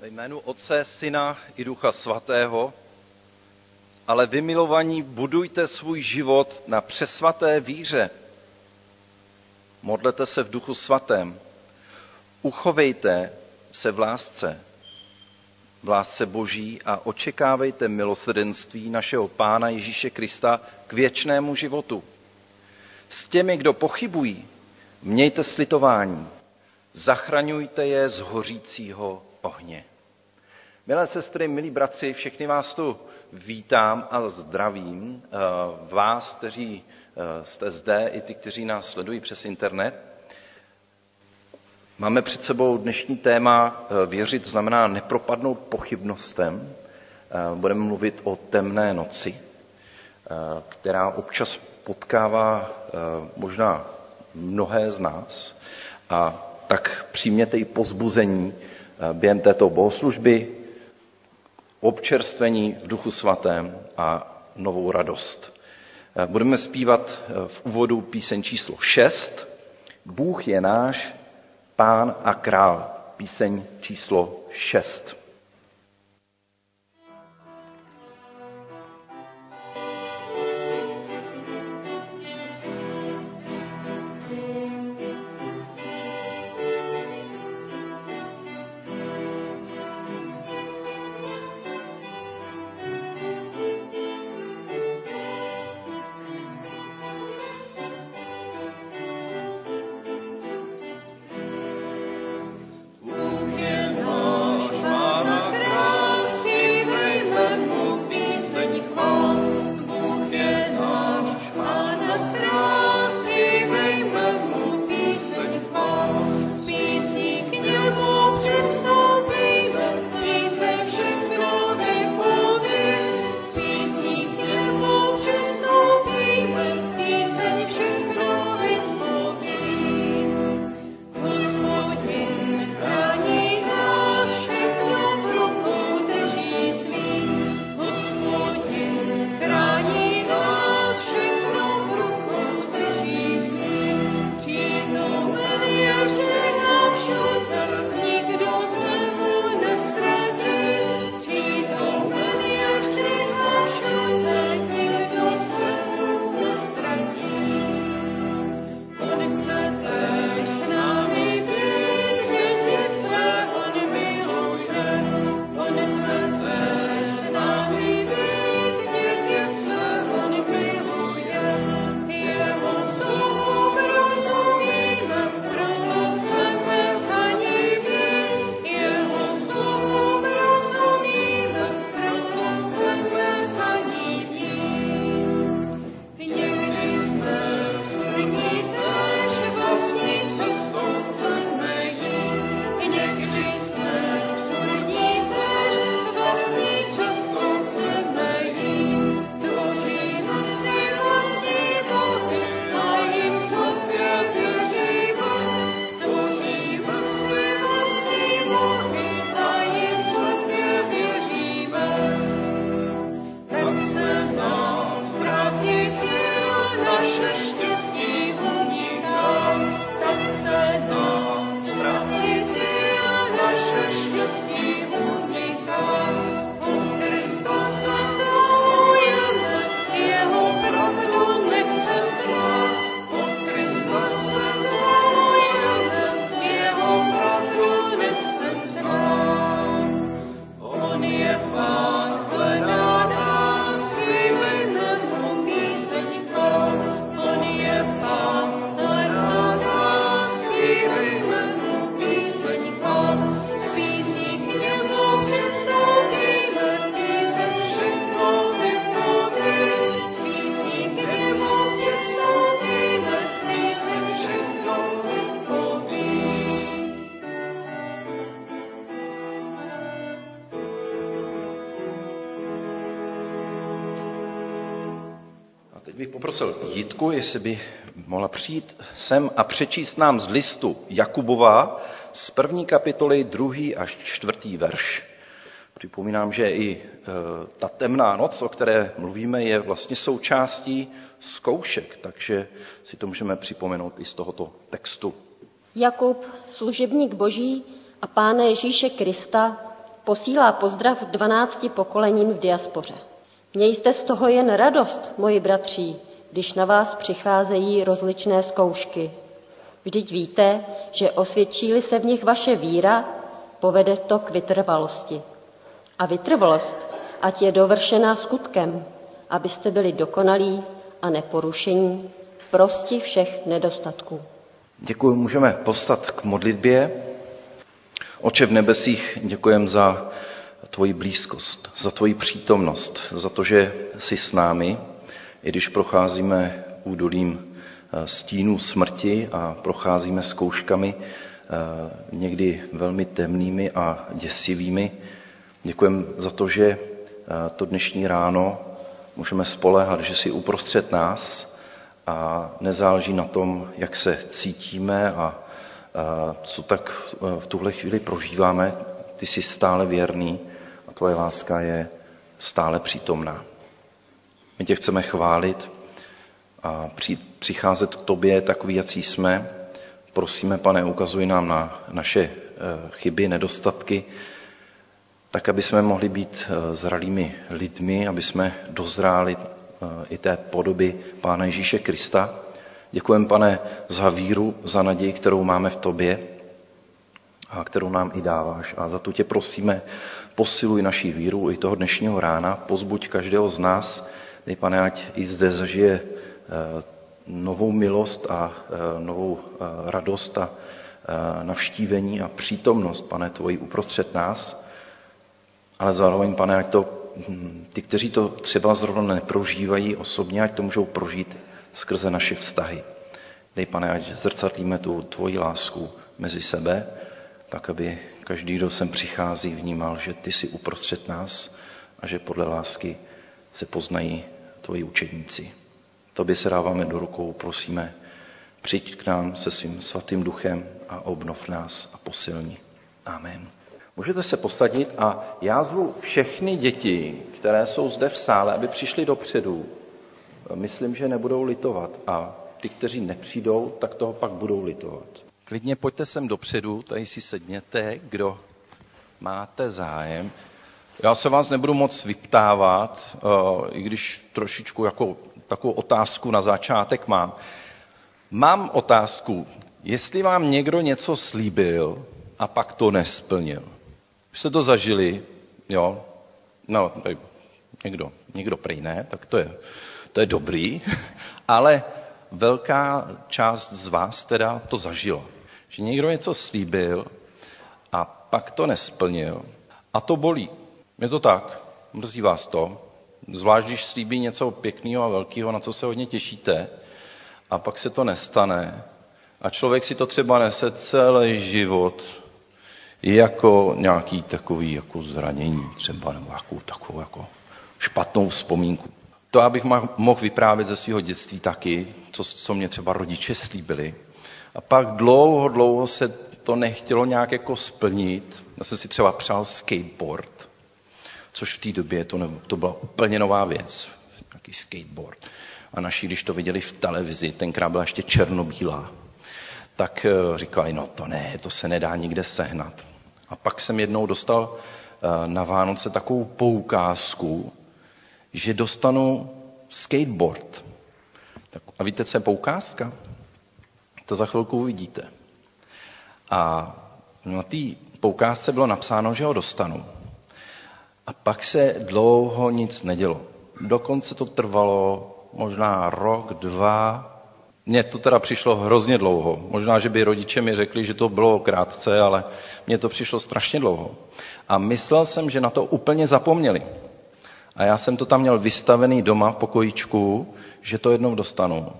Ve jménu Otce, Syna i Ducha Svatého, ale vymilovaní, budujte svůj život na přesvaté víře. Modlete se v Duchu Svatém. Uchovejte se v lásce Boží a očekávejte milosrdenství našeho Pána Ježíše Krista k věčnému životu. S těmi, kdo pochybují, mějte slitování. Zachraňujte je z hořícího ohně. Milé sestry, milí bratři, všechny vás tu vítám a zdravím. Vás, kteří jste zde, i ty, kteří nás sledují přes internet. Máme před sebou dnešní téma Věřit znamená nepropadnout pochybnostem. Budeme mluvit o temné noci, která občas potkává možná mnohé z nás. A tak přijměte i pozbuzení během této bohoslužby, občerstvení v Duchu Svatém a novou radost. Budeme zpívat v úvodu píseň číslo 6. Bůh je náš Pán a Král. Píseň číslo 6. Jitku, jestli by mohla přijít sem a přečíst nám z listu Jakubova z 1. kapitoly 2. až 4. verš. Připomínám, že i ta temná noc, o které mluvíme, je vlastně součástí zkoušek, takže si to můžeme připomenout i z tohoto textu. Jakub, služebník Boží a Pána Ježíše Krista, posílá pozdrav 12 pokolením v diaspoře. Mějte z toho jen radost, moji bratři, když na vás přicházejí rozličné zkoušky. Vždyť víte, že osvědčí-li se v nich vaše víra, povede to k vytrvalosti. A vytrvalost, ať je dovršená skutkem, abyste byli dokonalí a neporušení, prosti všech nedostatků. Děkuji, můžeme povstat k modlitbě. Otče v nebesích, děkujem za tvoji blízkost, za tvoji přítomnost, za to, že jsi s námi, i když procházíme údolím stínu smrti a procházíme zkouškami někdy velmi temnými a děsivými. Děkujem za to, že to dnešní ráno můžeme spoléhat, že jsi uprostřed nás a nezáleží na tom, jak se cítíme a co tak v tuhle chvíli prožíváme. Ty jsi stále věrný a tvoje láska je stále přítomná. My tě chceme chválit a přicházet k tobě takový, jací jsme. Prosíme, Pane, ukazuj nám na naše chyby, nedostatky, tak, aby jsme mohli být zralými lidmi, aby jsme dozráli i té podoby Pána Ježíše Krista. Děkujeme, Pane, za víru, za naději, kterou máme v tobě a kterou nám i dáváš. A za to tě prosíme, posiluj naši víru i toho dnešního rána, pozbuď každého z nás, dej, Pane, ať i zde zažije novou milost a novou radost a navštívení a přítomnost, Pane, tvojí uprostřed nás. Ale zároveň, Pane, ať to ty, kteří to třeba zrovna neprožívají osobně, ať to můžou prožít skrze naše vztahy. Dej, Pane, ať zrcadlíme tu tvoji lásku mezi sebe, tak, aby každý, kdo sem přichází, vnímal, že ty jsi uprostřed nás a že podle lásky se poznají tvoji učedníci. Tobě se dáváme do rukou, prosíme, přijď k nám se svým svatým duchem a obnov nás a posilni. Amen. Můžete se posadit a já zvu všechny děti, které jsou zde v sále, aby přišli dopředu. Myslím, že nebudou litovat a ty, kteří nepřijdou, tak toho pak budou litovat. Klidně pojďte sem dopředu, tady si sedněte, kdo máte zájem. Já se vás nebudu moc vyptávat, i když trošičku jako takovou otázku na začátek mám. Mám otázku, jestli vám někdo něco slíbil a pak to nesplnil. Už jste to zažili, jo? No, někdo prej ne, tak to je dobrý, ale velká část z vás teda to zažila. Že někdo něco slíbil a pak to nesplnil a to bolí. Je to tak, mrzí vás to, zvlášť když slíbí něco pěkného a velkého, na co se hodně těšíte, a pak se to nestane. A člověk si to třeba nese celý život jako nějaký takový jako zranění třeba, nebo jako takovou jako špatnou vzpomínku. To já bych mohl vyprávět ze svého dětství taky, co mě třeba rodiče slíbili. A pak dlouho se to nechtělo nějak jako splnit. Já jsem si třeba přál skateboard, což v té době to byla úplně nová věc, nějaký skateboard. A naši, když to viděli v televizi, tenkrát byla ještě černobílá, tak říkali, no to ne, to se nedá nikde sehnat. A pak jsem jednou dostal na Vánoce takovou poukázku, že dostanu skateboard. A víte, co je poukázka? To za chvilku uvidíte. A na té poukázce bylo napsáno, že ho dostanu. A pak se dlouho nic nedělo. Dokonce to trvalo možná rok, dva. Mně to teda přišlo hrozně dlouho. Možná, že by rodiče mi řekli, že to bylo krátce, ale mně to přišlo strašně dlouho. A myslel jsem, že na to úplně zapomněli. A já jsem to tam měl vystavený doma v pokojíčku, že to jednou dostanu.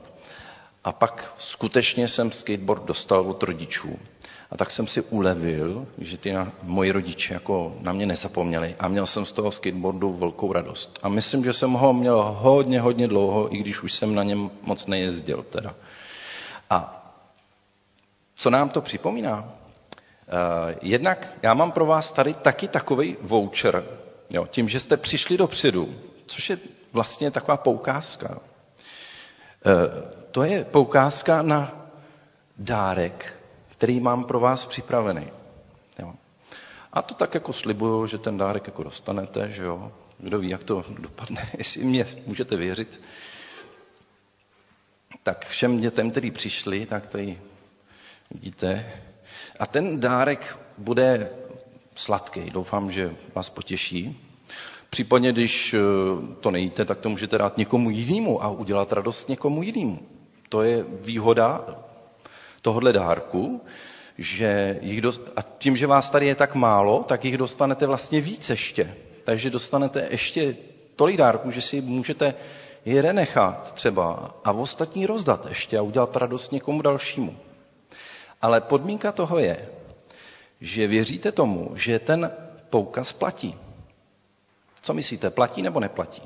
A pak skutečně jsem skateboard dostal od rodičů. A tak jsem si ulevil, že moji rodiče jako na mě nezapomněli a měl jsem z toho skateboardu velkou radost. A myslím, že jsem ho měl hodně dlouho, i když už jsem na něm moc nejezdil teda. A co nám to připomíná? Jednak já mám pro vás tady taky takovej voucher, jo, tím, že jste přišli dopředu, což je vlastně taková poukázka. To je poukázka na dárek, který mám pro vás připravený. Jo. A to tak jako slibuju, že ten dárek jako dostanete, že jo. Kdo ví, jak to dopadne, jestli mě můžete věřit. Tak všem dětem, kteří přišli, tak tady vidíte. A ten dárek bude sladký. Doufám, že vás potěší. Případně, když to nejíte, tak to můžete dát někomu jinému a udělat radost někomu jinému. To je výhoda tohohle dárku, že jich a tím, že vás tady je tak málo, tak jich dostanete vlastně víc ještě. Takže dostanete ještě tolik dárků, že si můžete jeden nechat třeba a ostatní rozdat ještě a udělat radost někomu dalšímu. Ale podmínka toho je, že věříte tomu, že ten poukaz platí. Co myslíte, platí nebo neplatí?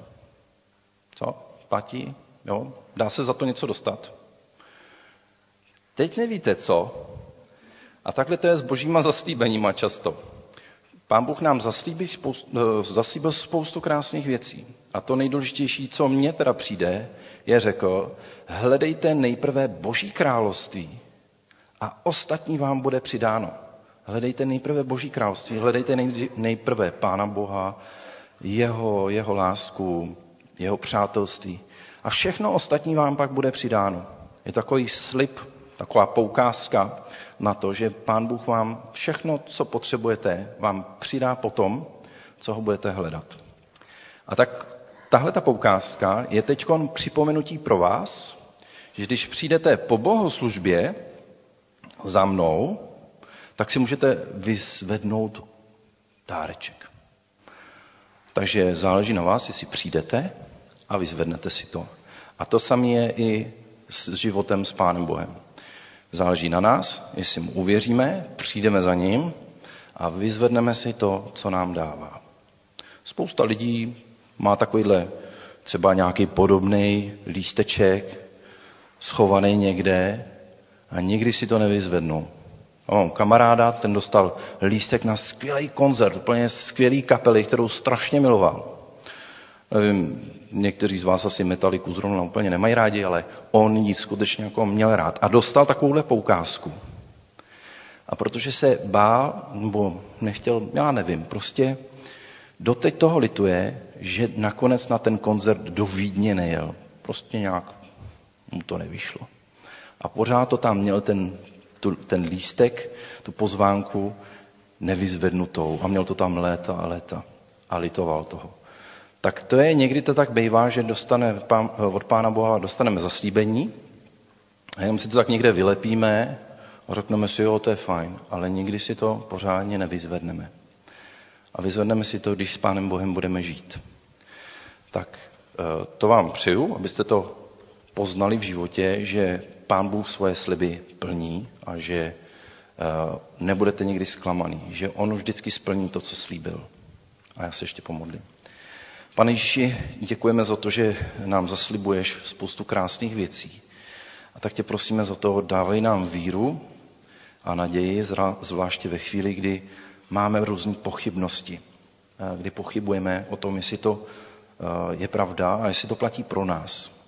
Co? Platí? Jo? Dá se za to něco dostat? Teď nevíte co? A takhle to je s božíma zaslíbeníma často. Pán Bůh nám zaslíbil spoustu krásných věcí. A to nejdůležitější, co mně teda přijde, je řekl, hledejte nejprve boží království a ostatní vám bude přidáno. Hledejte nejprve boží království, hledejte nejprve Pána Boha, jeho lásku, jeho přátelství. A všechno ostatní vám pak bude přidáno. Je takový slib, taková poukázka na to, že Pán Bůh vám všechno, co potřebujete, vám přidá potom, co ho budete hledat. A tak tahle ta poukázka je teď připomenutí pro vás, že když přijdete po bohoslužbě za mnou, tak si můžete vyzvednout dáreček. Takže záleží na vás, jestli přijdete a vyzvednete si to. A to samé je i s životem s Pánem Bohem. Záleží na nás, jestli mu uvěříme, přijdeme za ním a vyzvedneme si to, co nám dává. Spousta lidí má takovýhle třeba nějaký podobný lísteček schovaný někde a nikdy si to nevyzvednou. A mám kamaráda, ten dostal lístek na skvělý koncert, úplně skvělý kapely, kterou strašně miloval. Nevím, někteří z vás asi Metaliku zrovna úplně nemají rádi, ale on ji skutečně jako měl rád. A dostal takovouhle poukázku. A protože se bál, nebo nechtěl, já nevím, prostě doteď toho lituje, že nakonec na ten koncert do Vídně nejel. Prostě nějak mu to nevyšlo. A pořád to tam měl ten lístek, tu pozvánku nevyzvednutou a měl to tam léta a léta a litoval toho. Tak to je, někdy to tak bývá, že od Pána Boha dostaneme zaslíbení a jenom si to tak někde vylepíme a řekneme si, jo, to je fajn, ale nikdy si to pořádně nevyzvedneme. A vyzvedneme si to, když s Pánem Bohem budeme žít. Tak to vám přeju, abyste to poznali v životě, že Pán Bůh svoje sliby plní a že nebudete nikdy zklamaný, že on vždycky splní to, co slíbil. A já se ještě pomodlím. Pane Ježíši, děkujeme za to, že nám zaslibuješ spoustu krásných věcí. A tak tě prosíme za to, dávej nám víru a naději, zvláště ve chvíli, kdy máme různé pochybnosti, kdy pochybujeme o tom, jestli to je pravda a jestli to platí pro nás.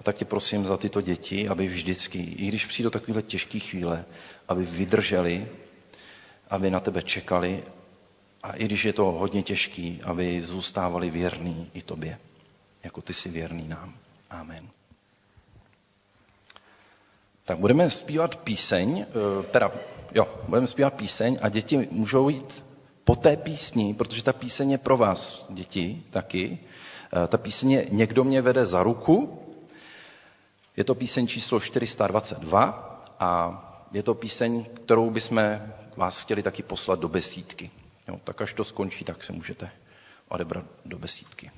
A tak tě prosím za tyto děti, aby vždycky, i když přijdou takovéhle těžké chvíle, aby vydrželi, aby na tebe čekali a i když je to hodně těžký, aby zůstávali věrní i tobě, jako ty jsi věrný nám. Amen. Tak budeme zpívat píseň, a děti můžou jít po té písni, protože ta píseň je pro vás, děti, taky. Ta píseň je Někdo mě vede za ruku. Je to píseň číslo 422 a je to píseň, kterou bychom vás chtěli taky poslat do besídky. Jo, tak až to skončí, tak se můžete odebrat do besídky.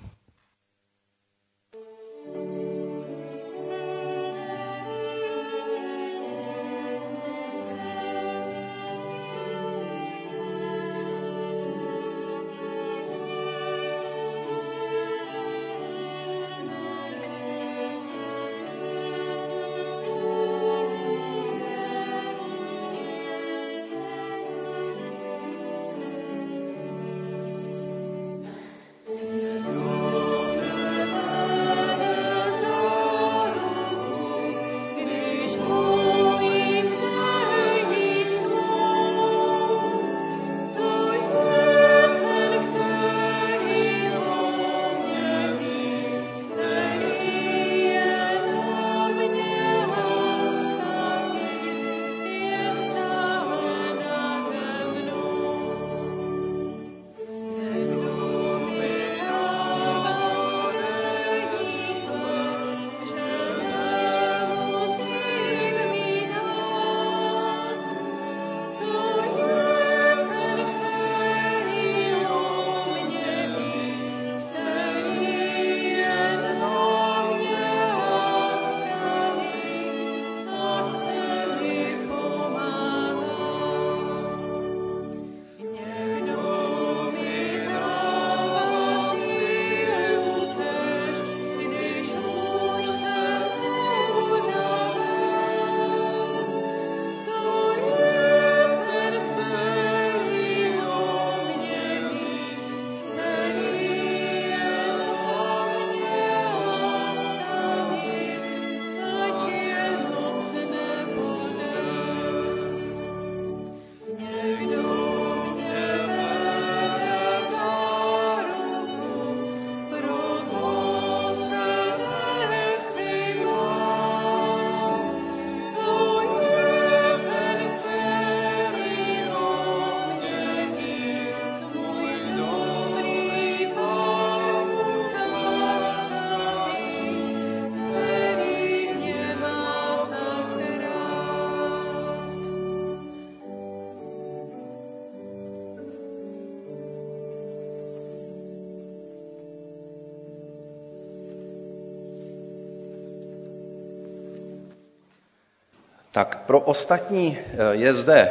Tak pro ostatní je zde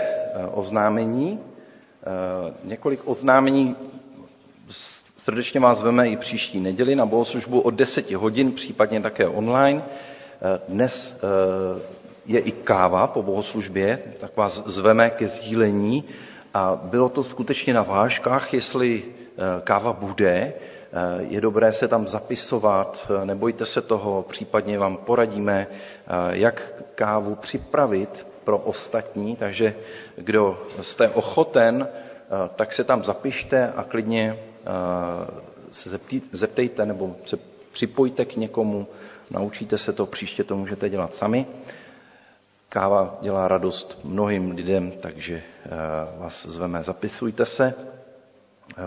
oznámení, několik oznámení. Srdečně vás zveme i příští neděli na bohoslužbu od 10 hodin, případně také online. Dnes je i káva po bohoslužbě, tak vás zveme ke sdílení. A bylo to skutečně na vážkách, jestli káva bude. Je dobré se tam zapisovat, nebojte se toho, případně vám poradíme, jak kávu připravit pro ostatní, takže kdo jste ochoten, tak se tam zapište a klidně se zeptejte nebo se připojte k někomu, naučíte se to, příště to můžete dělat sami. Káva dělá radost mnohým lidem, takže vás zveme, zapisujte se.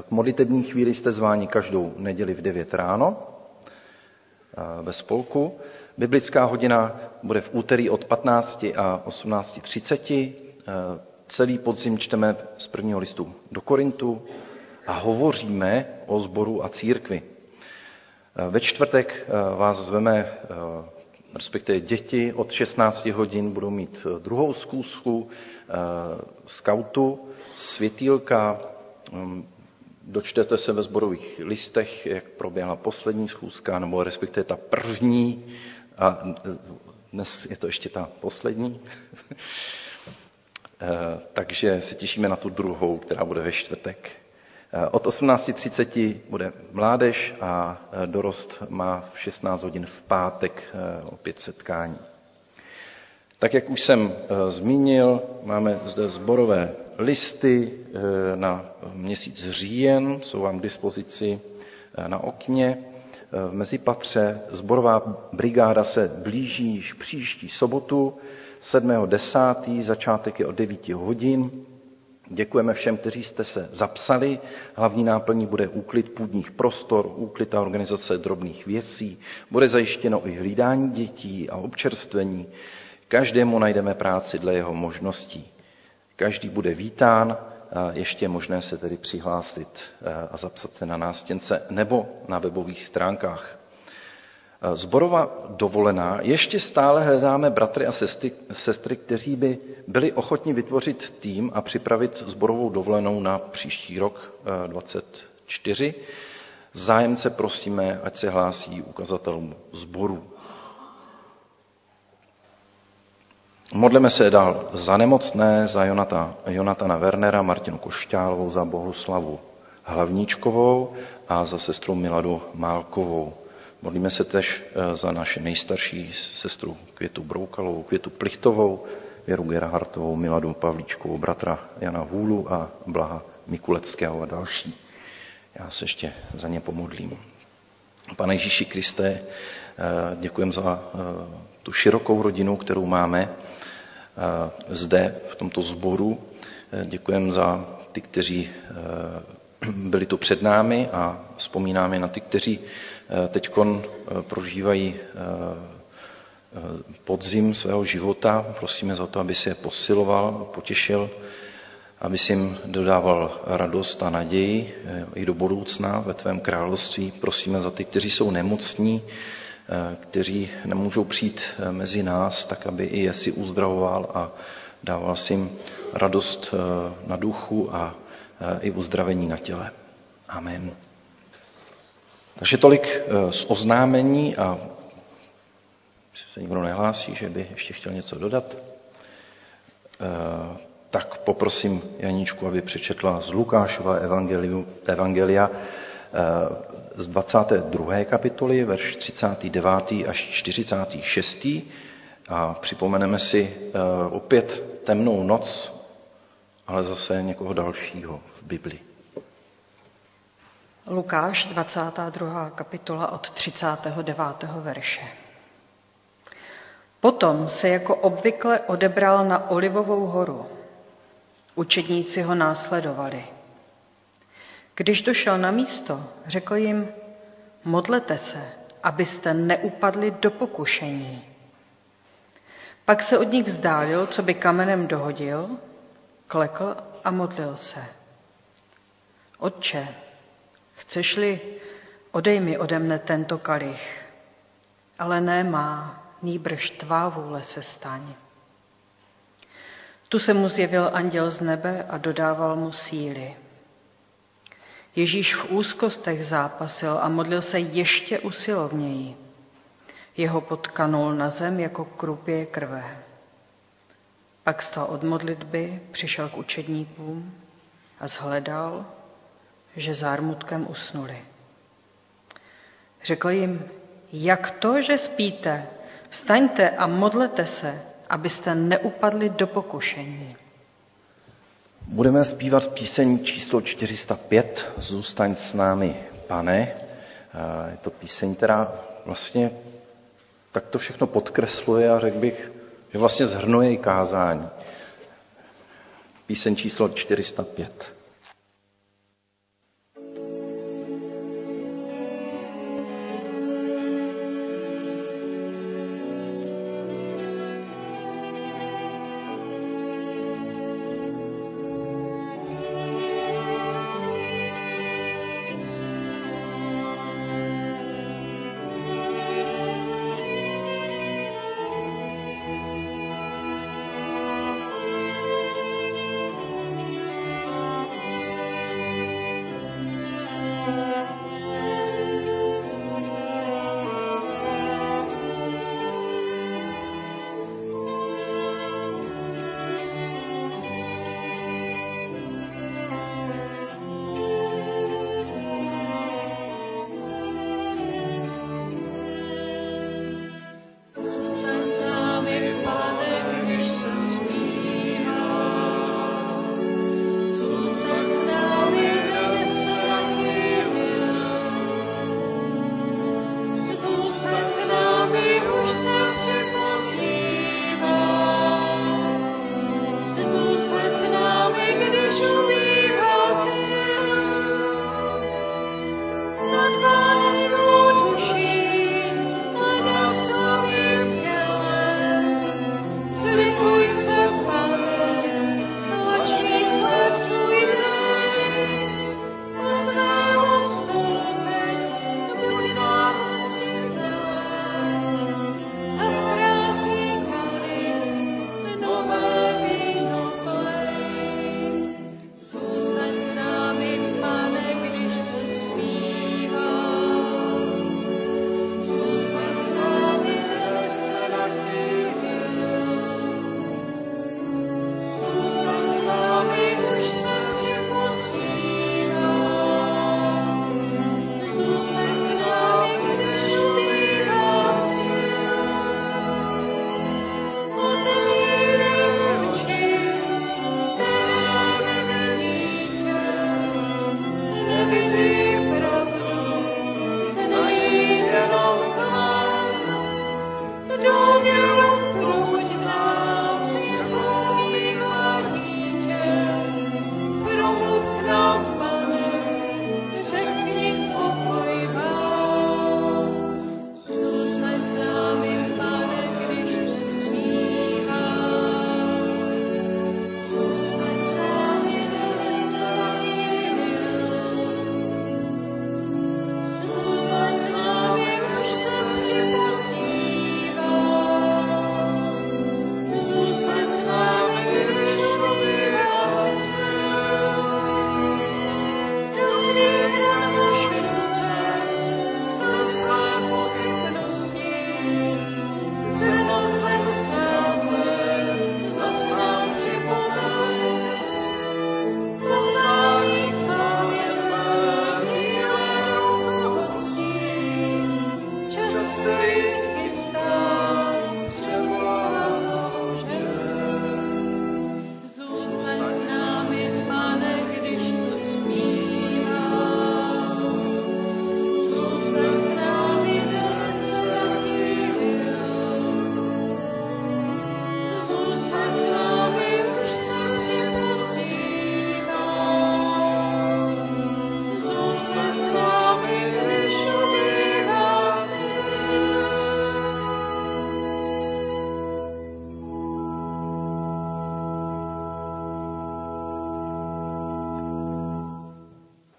K modlitební chvíli jste zváni každou neděli v 9 ráno ve spolku. Biblická hodina bude v úterý od 15 a 18.30. Celý podzim čteme z 1. listu do Korintu a hovoříme o sboru a církvi. Ve čtvrtek vás zveme, respektive děti, od 16 hodin budou mít druhou zkoušku skautu, světýlka. Dočtete se ve sborových listech, jak proběhla poslední schůzka, nebo respektive ta první, a dnes je to ještě ta poslední. Takže se těšíme na tu druhou, která bude ve čtvrtek. Od 18.30 bude mládež a dorost má v 16 hodin v pátek opět setkání. Tak jak už jsem zmínil, máme zde sborové listy na měsíc říjen, jsou vám k dispozici na okně. V mezipatře sborová brigáda se blíží již příští sobotu, 7.10. začátek je od 9 hodin. Děkujeme všem, kteří jste se zapsali. Hlavní náplní bude úklid půdních prostor, úklid a organizace drobných věcí. Bude zajištěno i hlídání dětí a občerstvení. Každému najdeme práci dle jeho možností. Každý bude vítán, ještě je možné se tedy přihlásit a zapsat se na nástěnce nebo na webových stránkách. Sborová dovolená. Ještě stále hledáme bratry a sestry, kteří by byli ochotni vytvořit tým a připravit sborovou dovolenou na příští rok 2024. Zájemce prosíme, ať se hlásí ukazatelům sborů. Modleme se dál za nemocné, za Jonatana Wernera, Martinu Košťálovou, za Bohuslavu Hlavníčkovou a za sestru Miladu Málkovou. Modlíme se tež za naše nejstarší sestru Květu Broukalovou, Květu Plichtovou, Věru Gerhartovou, Miladu Pavlíčkovou, bratra Jana Hůlu a Blaha Mikuleckého a další. Já se ještě za ně pomodlím. Pane Ježíši Kriste, děkujeme za tu širokou rodinu, kterou máme zde v tomto sboru. Děkujeme za ty, kteří byli tu před námi a vzpomínáme na ty, kteří teďkon prožívají podzim svého života. Prosíme za to, aby se je posiloval, potěšil, aby si jim dodával radost a naději i do budoucna ve tvém království. Prosíme za ty, kteří jsou nemocní, kteří nemůžou přijít mezi nás, tak aby i je si uzdravoval a dával si jim radost na duchu a i uzdravení na těle. Amen. Takže tolik z oznámení a jestli se nikdo nehlásí, že by ještě chtěl něco dodat, tak poprosím Janíčku, aby přečetla z Lukášova evangelia z 22. kapitoly, verš 39. až 46. A připomeneme si opět temnou noc, ale zase někoho dalšího v Biblii. Lukáš, 22. kapitola od 39. verše. Potom se jako obvykle odebral na Olivovou horu. Učedníci ho následovali. Když došel na místo, řekl jim, modlete se, abyste neupadli do pokušení. Pak se od nich vzdálil, co by kamenem dohodil, klekl a modlil se. Otče, chceš-li, odej mi ode mne tento kalich, ale ne má, nýbrž tvá vůle se staň. Tu se mu zjevil anděl z nebe a dodával mu síly. Ježíš v úzkostech zápasil a modlil se ještě usilovněji. Jeho pot kanul na zem jako krupě krve. Pak stal od modlitby, přišel k učedníkům a shledal, že zármutkem usnuli. Řekl jim, jak to, že spíte? Vstaňte a modlete se, abyste neupadli do pokušení. Budeme zpívat píseň číslo 405, Zůstaň s námi, Pane. Je to píseň, která vlastně tak to všechno podkresluje a řekl bych, že vlastně shrnuje i kázání. Píseň číslo 405.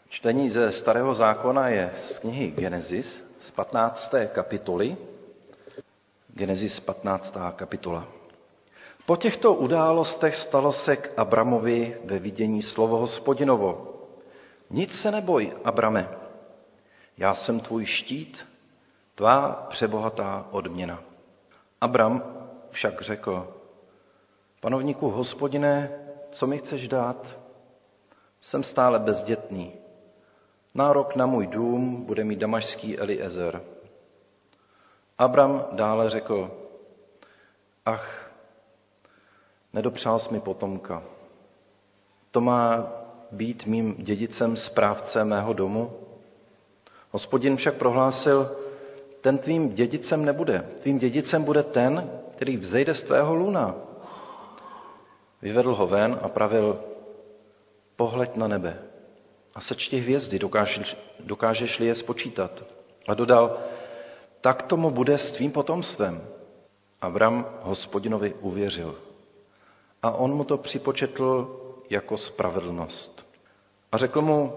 Čtení ze Starého zákona je z knihy Genesis z 15. kapitoly. Genesis 15. kapitola. Po těchto událostech stalo se k Abramovi ve vidění slovo Hospodinovo. Nic se neboj, Abrame, já jsem tvůj štít, tvá přebohatá odměna. Abram však řekl, panovníku Hospodine, co mi chceš dát? Jsem stále bezdětný. Nárok na můj dům bude mít damašský Eliezer. Abram dále řekl, ach, nedopřál jsi mi potomka. To má být mým dědicem, správce mého domu? Hospodin však prohlásil, ten tvým dědicem nebude. Tvým dědicem bude ten, který vzejde z tvého lůna. Vyvedl ho ven a pravil, pohleď na nebe a sečti hvězdy, dokážeš-li je spočítat. A dodal, tak tomu bude s tvým potomstvem. Abram Hospodinovi uvěřil a on mu to připočetl jako spravedlnost. A řekl mu,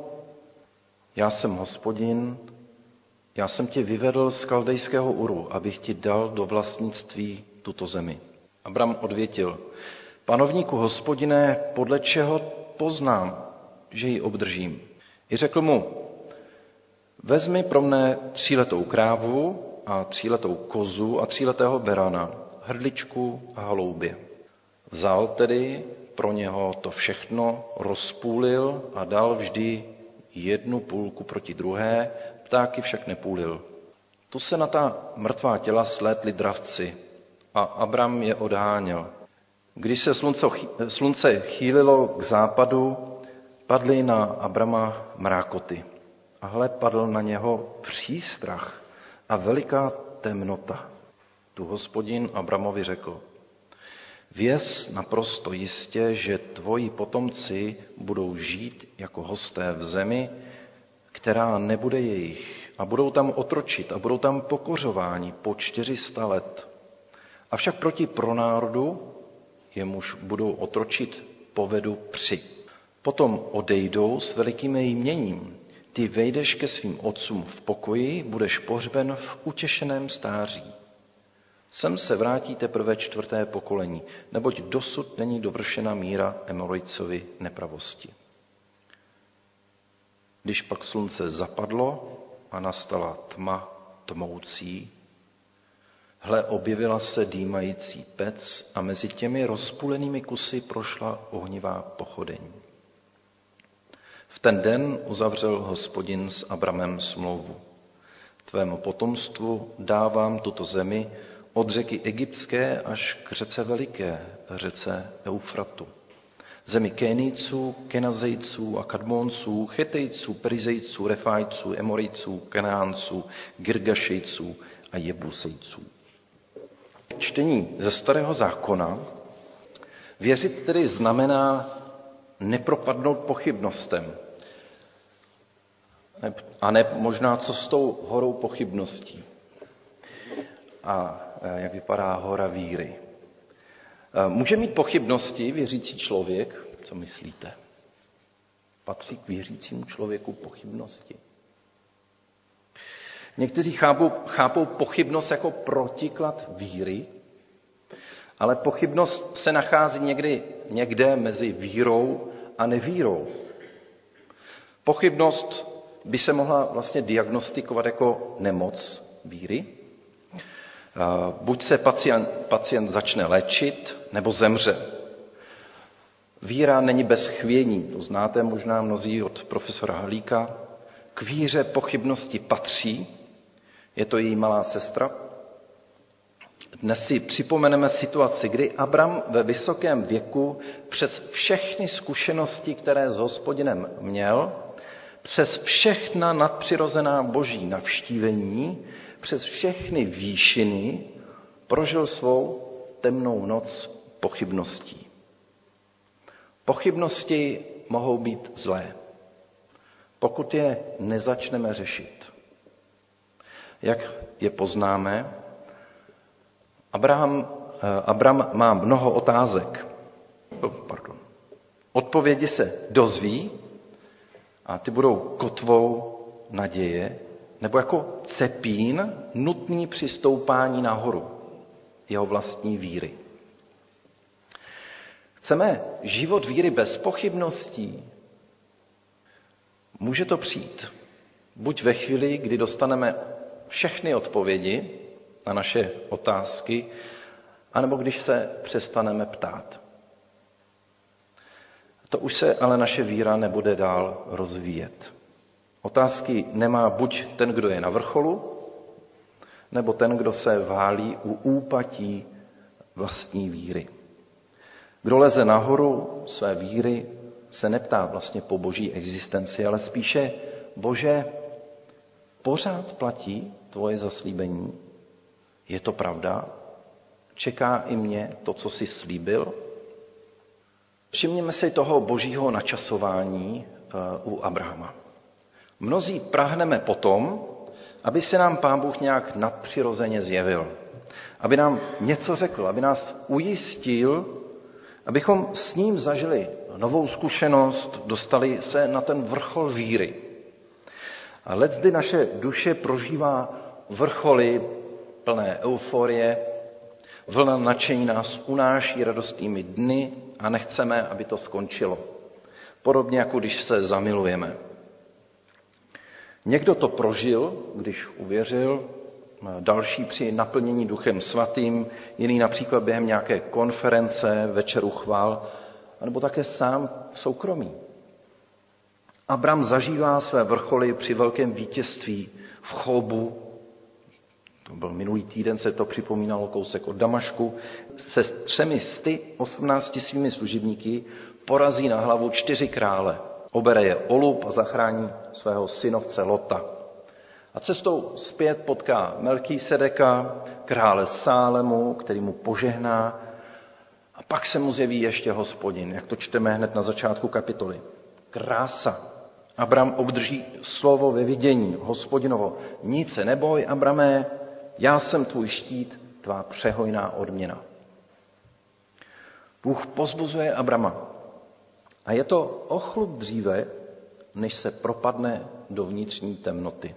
já jsem Hospodin, já jsem tě vyvedl z kaldejského Uru, abych ti dal do vlastnictví tuto zemi. Abram odvětil, panovníku Hospodine, podle čeho poznám, že ji obdržím? I řekl mu, vezmi pro mne 3letou krávu a 3letou kozu a 3letého berana, hrdličku a haloubě. Vzal tedy pro něho to všechno, rozpůlil a dal vždy jednu půlku proti druhé, ptáky však nepůlil. Tu se na ta mrtvá těla slétli dravci a Abram je odháněl. Když se slunce chýlilo k západu, padly na Abrama mrákoty. A hle, padl na něho přístrach a veliká temnota. Tu Hospodin Abramovi řekl, věz naprosto jistě, že tvoji potomci budou žít jako hosté v zemi, která nebude jejich, a budou tam otročit a budou tam pokořováni po 400 let. Avšak proti pronárodu, jemuž budou otročit, povedu při. Potom odejdou s velikým jměním. Ty vejdeš ke svým otcům v pokoji, budeš pohřben v utěšeném stáří. Sem se vrátí teprve 4. pokolení, neboť dosud není dovršena míra Emorejcovi nepravosti. Když pak slunce zapadlo a nastala tma tmoucí, hle, objevila se dýmající pec a mezi těmi rozpůlenými kusy prošla ohnivá pochodeň. V ten den uzavřel Hospodin s Abramem smlouvu. Tvému potomstvu dávám tuto zemi od řeky Egyptské až k řece Veliké, řece Eufratu. Zemi Kénijců, Kenazejců a Kadmónců, Chetejců, Perizejců, Refájců, Emorejců, Kanánců, Girgašejců a Jebusejců. Čtení ze Starého zákona. Věřit tedy znamená nepropadnout pochybnostem. A ne možná co s tou horou pochybností. A jak vypadá hora víry. Může mít pochybnosti věřící člověk? Co myslíte? Patří k věřícímu člověku pochybnosti? Někteří chápou pochybnost jako protiklad víry, ale pochybnost se nachází někde mezi vírou a nevírou. Pochybnost by se mohla vlastně diagnostikovat jako nemoc víry. Buď se pacient začne léčit, nebo zemře. Víra není bez chvění, to znáte možná mnozí od profesora Halíka. K víře pochybnosti patří, je to její malá sestra. Dnes si připomeneme situaci, kdy Abram ve vysokém věku přes všechny zkušenosti, které s Hospodinem měl, přes všechna nadpřirozená boží navštívení, přes všechny výšiny prožil svou temnou noc pochybností. Pochybnosti mohou být zlé, pokud je nezačneme řešit. Jak je poznáme? Abram má mnoho otázek. Odpovědi se dozví a ty budou kotvou naděje, nebo jako cepín nutný při stoupání nahoru jeho vlastní víry. Chceme život víry bez pochybností? Může to přijít buď ve chvíli, kdy dostaneme všechny odpovědi na naše otázky, anebo když se přestaneme ptát. To už se ale naše víra nebude dál rozvíjet. Otázky nemá buď ten, kdo je na vrcholu, nebo ten, kdo se válí u úpatí vlastní víry. Kdo leze nahoru své víry, se neptá vlastně po boží existenci, ale spíše, Bože, pořád platí tvoje zaslíbení? Je to pravda? Čeká i mě to, co jsi slíbil? Všimněme si toho božího načasování u Abrahama. Mnozí prahneme potom, aby se nám Pán Bůh nějak nadpřirozeně zjevil, aby nám něco řekl, aby nás ujistil, abychom s ním zažili novou zkušenost, dostali se na ten vrchol víry. A leckdy naše duše prožívá vrcholy plné euforie, vlna nadšení nás unáší radostnými dny a nechceme, aby to skončilo. Podobně jako když se zamilujeme. Někdo to prožil, když uvěřil, další při naplnění Duchem Svatým, jiný například během nějaké konference, večeru chvál, anebo také sám v soukromí. Abram zažívá své vrcholy při velkém vítězství v Chobu. To byl minulý týden, se to připomínalo kousek od Damašku. Se 318 svými služebníky porazí na hlavu 4 krále. Obere je o lup a zachrání svého synovce Lota. A cestou zpět potká Melký Sedeka, krále Sálemu, který mu požehná. A pak se mu zjeví ještě Hospodin, jak to čteme hned na začátku kapitoly. Krása. Abram obdrží slovo ve vidění Hospodinovo. Nic se neboj, Abramé, já jsem tvůj štít, tvá přehojná odměna. Bůh pozbuzuje Abrama. A je to o chlup dříve, než se propadne do vnitřní temnoty.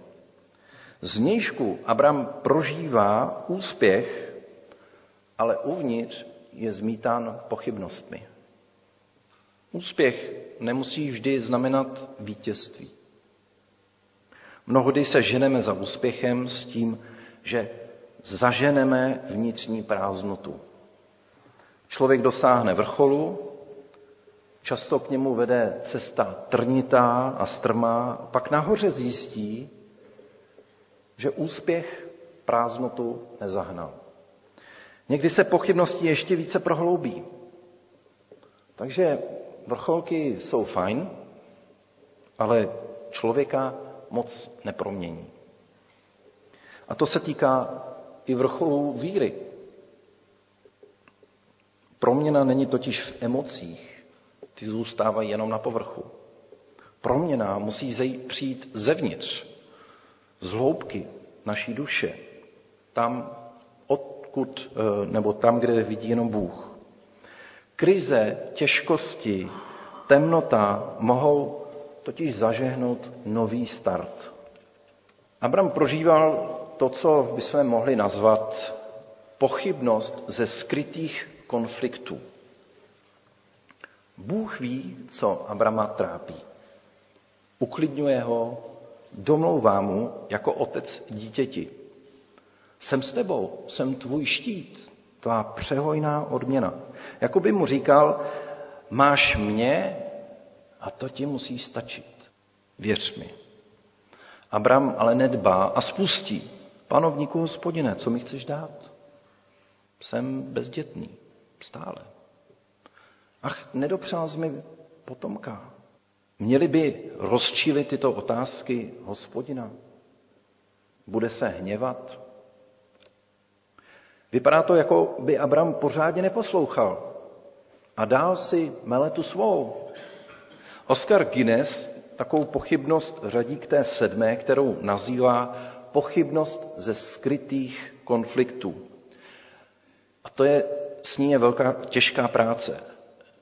Zvnějšku Abram prožívá úspěch, ale uvnitř je zmítán pochybnostmi. Úspěch nemusí vždy znamenat vítězství. Mnohdy se ženeme za úspěchem s tím, že zaženeme vnitřní prázdnotu. Člověk dosáhne vrcholu, často k němu vede cesta trnitá a strmá, pak nahoře zjistí, že úspěch prázdnotu nezahnal. Někdy se pochybnosti ještě více prohloubí. Takže vrcholky jsou fajn, ale člověka moc nepromění. A to se týká i vrcholů víry. Proměna není totiž v emocích, ty zůstávají jenom na povrchu. Proměna musí přijít zevnitř, z hloubky naší duše, tam, odkud, nebo tam, kde vidí jenom Bůh. Krize, těžkosti, temnota mohou totiž zažehnout nový start. Abram prožíval to, co bychom mohli nazvat pochybnost ze skrytých konfliktů. Bůh ví, co Abrama trápí. Uklidňuje ho, domlouvá mu jako otec dítěti. Jsem s tebou, jsem tvůj štít, tvá přehojná odměna. Jakoby mu říkal, máš mě a to ti musí stačit. Věř mi. Abram ale nedbá a spustí. Panovníku Hospodine, co mi chceš dát? Jsem bezdětný, stále. Ach, nedopřál jsi mi potomka. Měli by rozčílit tyto otázky Hospodina? Bude se hněvat? Vypadá to, jako by Abram pořádně neposlouchal a dál si meletu svou. Oskar Guinness takovou pochybnost řadí k té 7., kterou nazývá pochybnost ze skrytých konfliktů. A to je, s ní je velká těžká práce.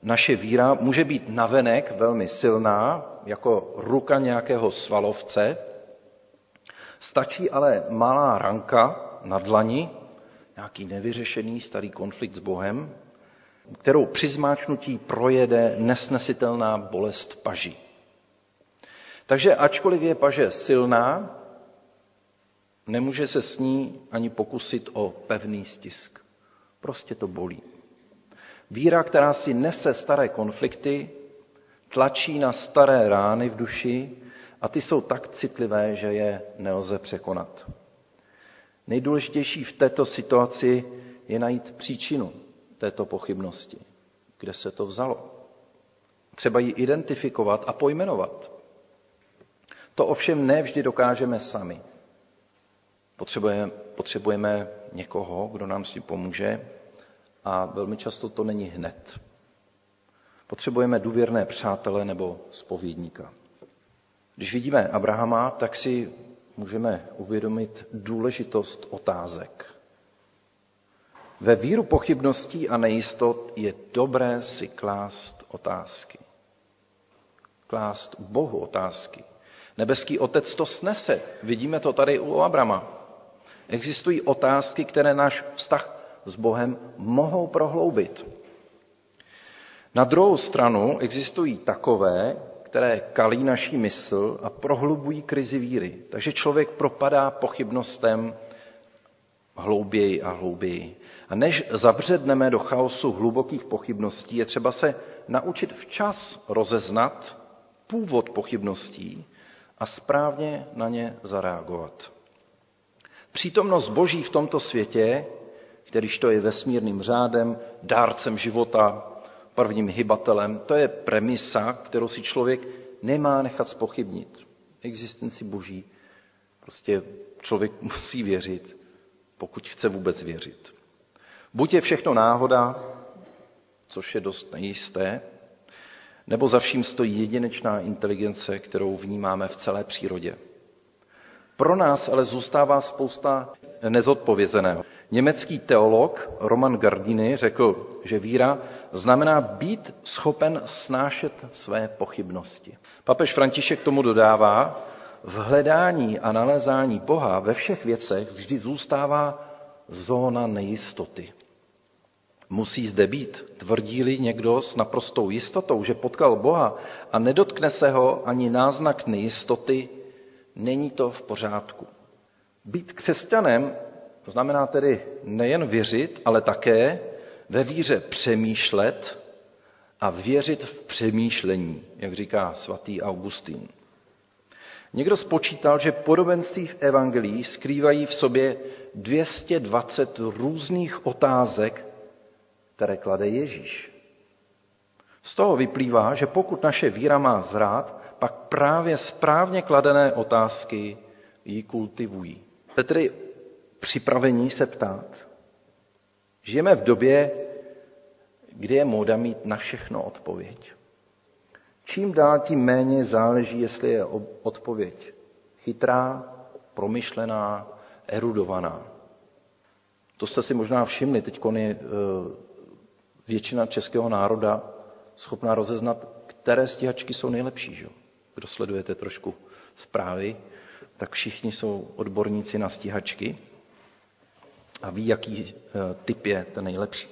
Naše víra může být navenek velmi silná, jako ruka nějakého svalovce. Stačí ale malá ranka na dlani, nějaký nevyřešený starý konflikt s Bohem kterou při zmáčnutí projede nesnesitelná bolest paží. Takže ačkoliv je paže silná, nemůže se s ní ani pokusit o pevný stisk. Prostě to bolí. Víra, která si nese staré konflikty, tlačí na staré rány v duši a ty jsou tak citlivé, že je nelze překonat. Nejdůležitější v této situaci je najít příčinu této pochybnosti, kde se to vzalo. Třeba ji identifikovat a pojmenovat. To ovšem ne vždy dokážeme sami. Potřebujeme někoho, kdo nám s tím pomůže a velmi často to není hned. Potřebujeme důvěrné přátele nebo spovědníka. Když vidíme Abrahama, tak si můžeme uvědomit důležitost otázek. Ve víru pochybností a nejistot je dobré si klást otázky. Klást Bohu otázky. Nebeský Otec to snese. Vidíme to tady u Abrama. Existují otázky, které náš vztah s Bohem mohou prohloubit. Na druhou stranu existují takové, které kalí naší mysl a prohlubují krizi víry. Takže člověk propadá pochybnostem hlouběji a hlouběji. A než zabředneme do chaosu hlubokých pochybností, je třeba se naučit včas rozeznat původ pochybností a správně na ně zareagovat. Přítomnost Boží v tomto světě, kterýžto je vesmírným řádem, dárcem života, prvním hybatelem, to je premisa, kterou si člověk nemá nechat zpochybnit. Existenci Boží prostě člověk musí věřit, pokud chce vůbec věřit. Buď je všechno náhoda, což je dost nejisté, nebo za vším stojí jedinečná inteligence, kterou vnímáme v celé přírodě. Pro nás ale zůstává spousta nezodpovězeného. Německý teolog Roman Gardini řekl, že víra znamená být schopen snášet své pochybnosti. Papež František tomu dodává, v hledání a nalézání Boha ve všech věcech vždy zůstává zóna nejistoty. Musí zde být, tvrdí-li někdo s naprostou jistotou, že potkal Boha a nedotkne se ho ani náznak nejistoty, není to v pořádku. Být křesťanem znamená tedy nejen věřit, ale také ve víře přemýšlet a věřit v přemýšlení, jak říká svatý Augustin. Někdo spočítal, že podobenství v evangelii skrývají v sobě 220 různých otázek, které klade Ježíš. Z toho vyplývá, že pokud naše víra má zrát, pak právě správně kladené otázky ji kultivují. Petr je připravení se ptát. Žijeme v době, kdy je móda mít na všechno odpověď. Čím dál, tím méně záleží, jestli je odpověď chytrá, promyšlená, erudovaná. To jste si možná všimli, teď je většina českého národa schopná rozeznat, které stíhačky jsou nejlepší. Že? Kdo sledujete trošku zprávy, tak všichni jsou odborníci na stíhačky a ví, jaký typ je ten nejlepší.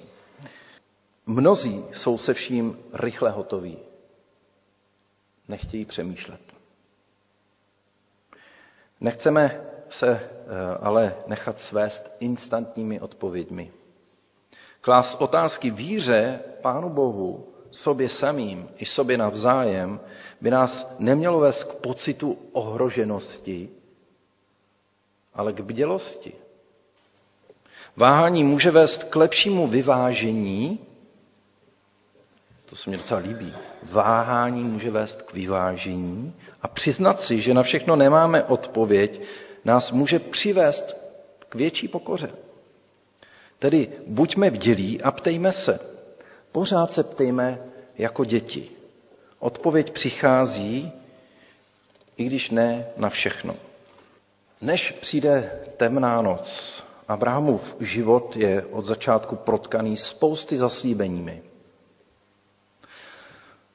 Mnozí jsou se vším rychle hotoví. Nechtějí přemýšlet. Nechceme se ale nechat svést instantními odpověďmi. Klást otázky víře Pánu Bohu, sobě samým i sobě navzájem, by nás nemělo vést k pocitu ohroženosti, ale k bdělosti. Váhání může vést k lepšímu vyvážení, to se mi docela líbí, váhání může vést k vyvážení a přiznat si, že na všechno nemáme odpověď, nás může přivést k větší pokoře. Tedy buďme bdělí a ptejme se. Pořád se ptejme jako děti. Odpověď přichází, i když ne na všechno. Než přijde temná noc, Abrahamův život je od začátku protkaný spousty zaslíbeními.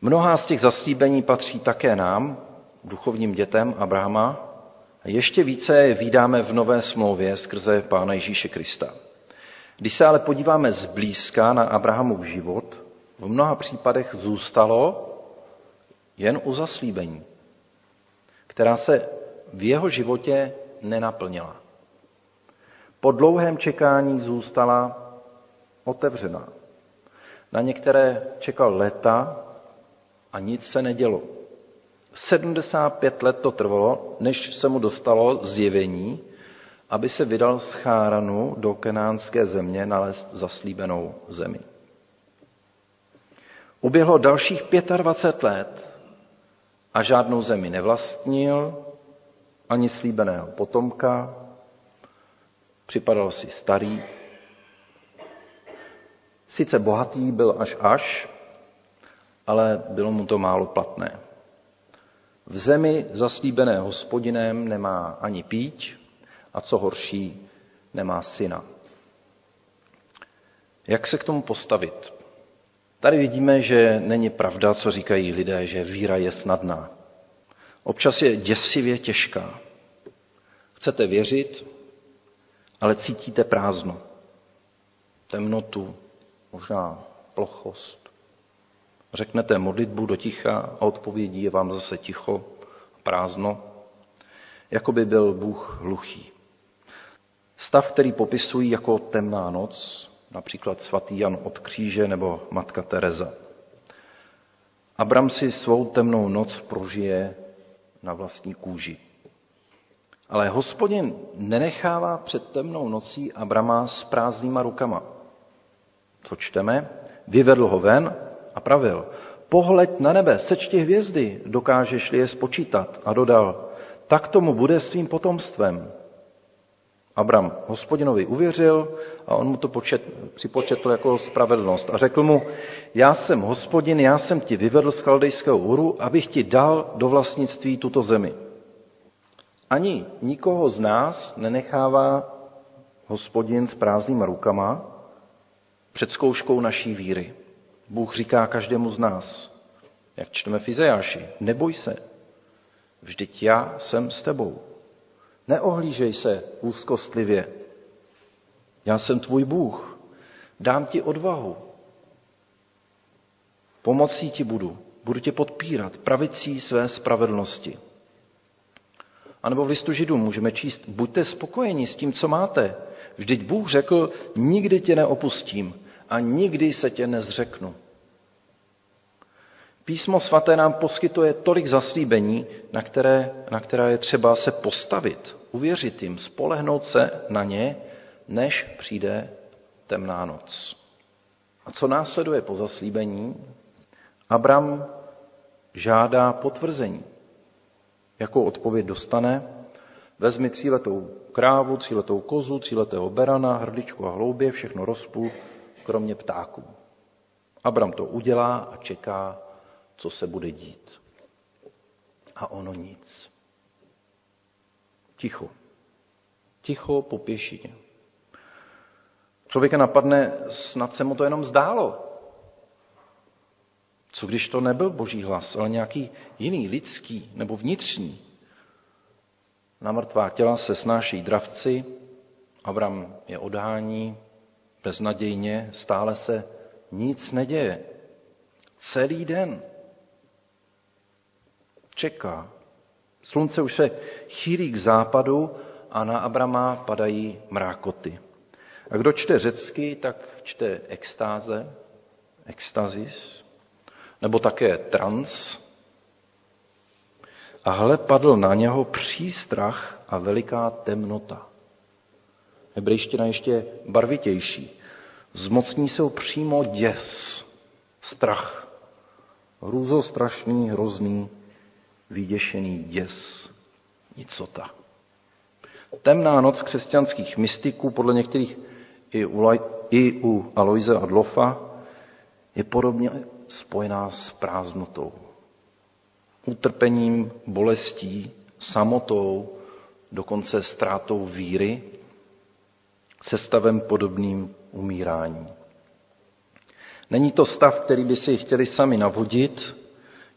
Mnohá z těch zaslíbení patří také nám, duchovním dětem Abrahama, a ještě více je vídáme v Nové smlouvě skrze Pána Ježíše Krista. Když se ale podíváme zblízka na Abrahamův život, v mnoha případech zůstalo jen u zaslíbení, která se v jeho životě nenaplnila. Po dlouhém čekání zůstala otevřená. Na některé čekal léta a nic se nedělo. 75 let to trvalo, než se mu dostalo zjevení, aby se vydal z Cháranu do kenánské země nalézt zaslíbenou zemi. Uběhlo dalších 25 let a žádnou zemi nevlastnil, ani slíbeného potomka, připadal si starý. Sice bohatý byl až, ale bylo mu to málo platné. V zemi zaslíbené Hospodinem nemá ani píď a co horší, nemá syna. Jak se k tomu postavit? Tady vidíme, že není pravda, co říkají lidé, že víra je snadná. Občas je děsivě těžká. Chcete věřit, ale cítíte prázdno, temnotu, možná plochost. Řeknete modlitbu do ticha a odpovědí je vám zase ticho, prázdno, jako by byl Bůh hluchý. Stav, který popisují jako temná noc, například svatý Jan od kříže nebo Matka Tereza. Abram si svou temnou noc prožije na vlastní kůži. Ale Hospodin nenechává před temnou nocí Abrama s prázdnýma rukama. Co čteme? Vyvedl ho ven a pravil. Pohleď na nebe, sečti hvězdy, dokážeš-li je spočítat. A dodal, tak tomu bude svým potomstvem. Abram Hospodinovi uvěřil a on mu to připočetl jako spravedlnost. A řekl mu, já jsem Hospodin, já jsem ti vyvedl z Chaldejského úru, abych ti dal do vlastnictví tuto zemi. Ani nikoho z nás nenechává Hospodin s prázdnýma rukama před zkouškou naší víry. Bůh říká každému z nás, jak čteme v Izajáši, neboj se, vždyť já jsem s tebou. Neohlížej se úzkostlivě. Já jsem tvůj Bůh. Dám ti odvahu. Pomocí ti budu. Budu tě podpírat pravicí své spravedlnosti. A nebo v listu Židům můžeme číst, buďte spokojeni s tím, co máte. Vždyť Bůh řekl, nikdy tě neopustím a nikdy se tě nezřeknu. Písmo svaté nám poskytuje tolik zaslíbení, na které je třeba se postavit, uvěřit jim, spolehnout se na ně, než přijde temná noc. A co následuje po zaslíbení? Abram žádá potvrzení. Jakou odpověď dostane? Vezmi 3letou krávu, 3letou kozu, 3letého berana, hrdličku a hloubě, všechno rozpůl, kromě ptáků. Abram to udělá a čeká, co se bude dít. A ono nic. Ticho. Ticho po pěšině. Člověka napadne, snad se mu to jenom zdálo. Co když to nebyl Boží hlas, ale nějaký jiný, lidský nebo vnitřní. Na mrtvá těla se snáší dravci, Abram je odhání, beznadějně, stále se nic neděje. Celý den. Čeká. Slunce už se chýlí k západu a na Abrama padají mrákoty. A kdo čte řecky, tak čte extáze, extazis, nebo také trans. A hle, padl na něho přístrach a veliká temnota. Hebrejština ještě barvitější. Zmocní se přímo děs, strach, hrůzostrašný, hrozný, vyděšený děs, nicota. Temná noc křesťanských mystiků, podle některých i u Aloise Adlofa, je podobně spojená s prázdnotou, utrpením, bolestí, samotou, dokonce ztrátou víry, se stavem podobným umírání. Není to stav, který by si chtěli sami navodit,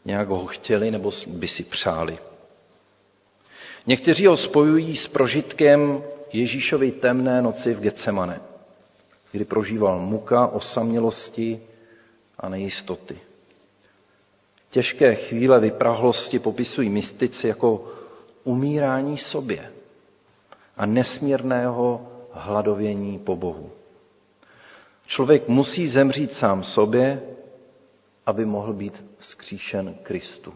nějak ho chtěli nebo by si přáli. Někteří ho spojují s prožitkem Ježíšovy temné noci v Getsemane. kdy prožíval muka, osamělosti a nejistoty. Těžké chvíle vyprahlosti popisují mystici jako umírání sobě a nesmírného hladovění po Bohu. Člověk musí zemřít sám sobě, aby mohl být vzkříšen Kristu.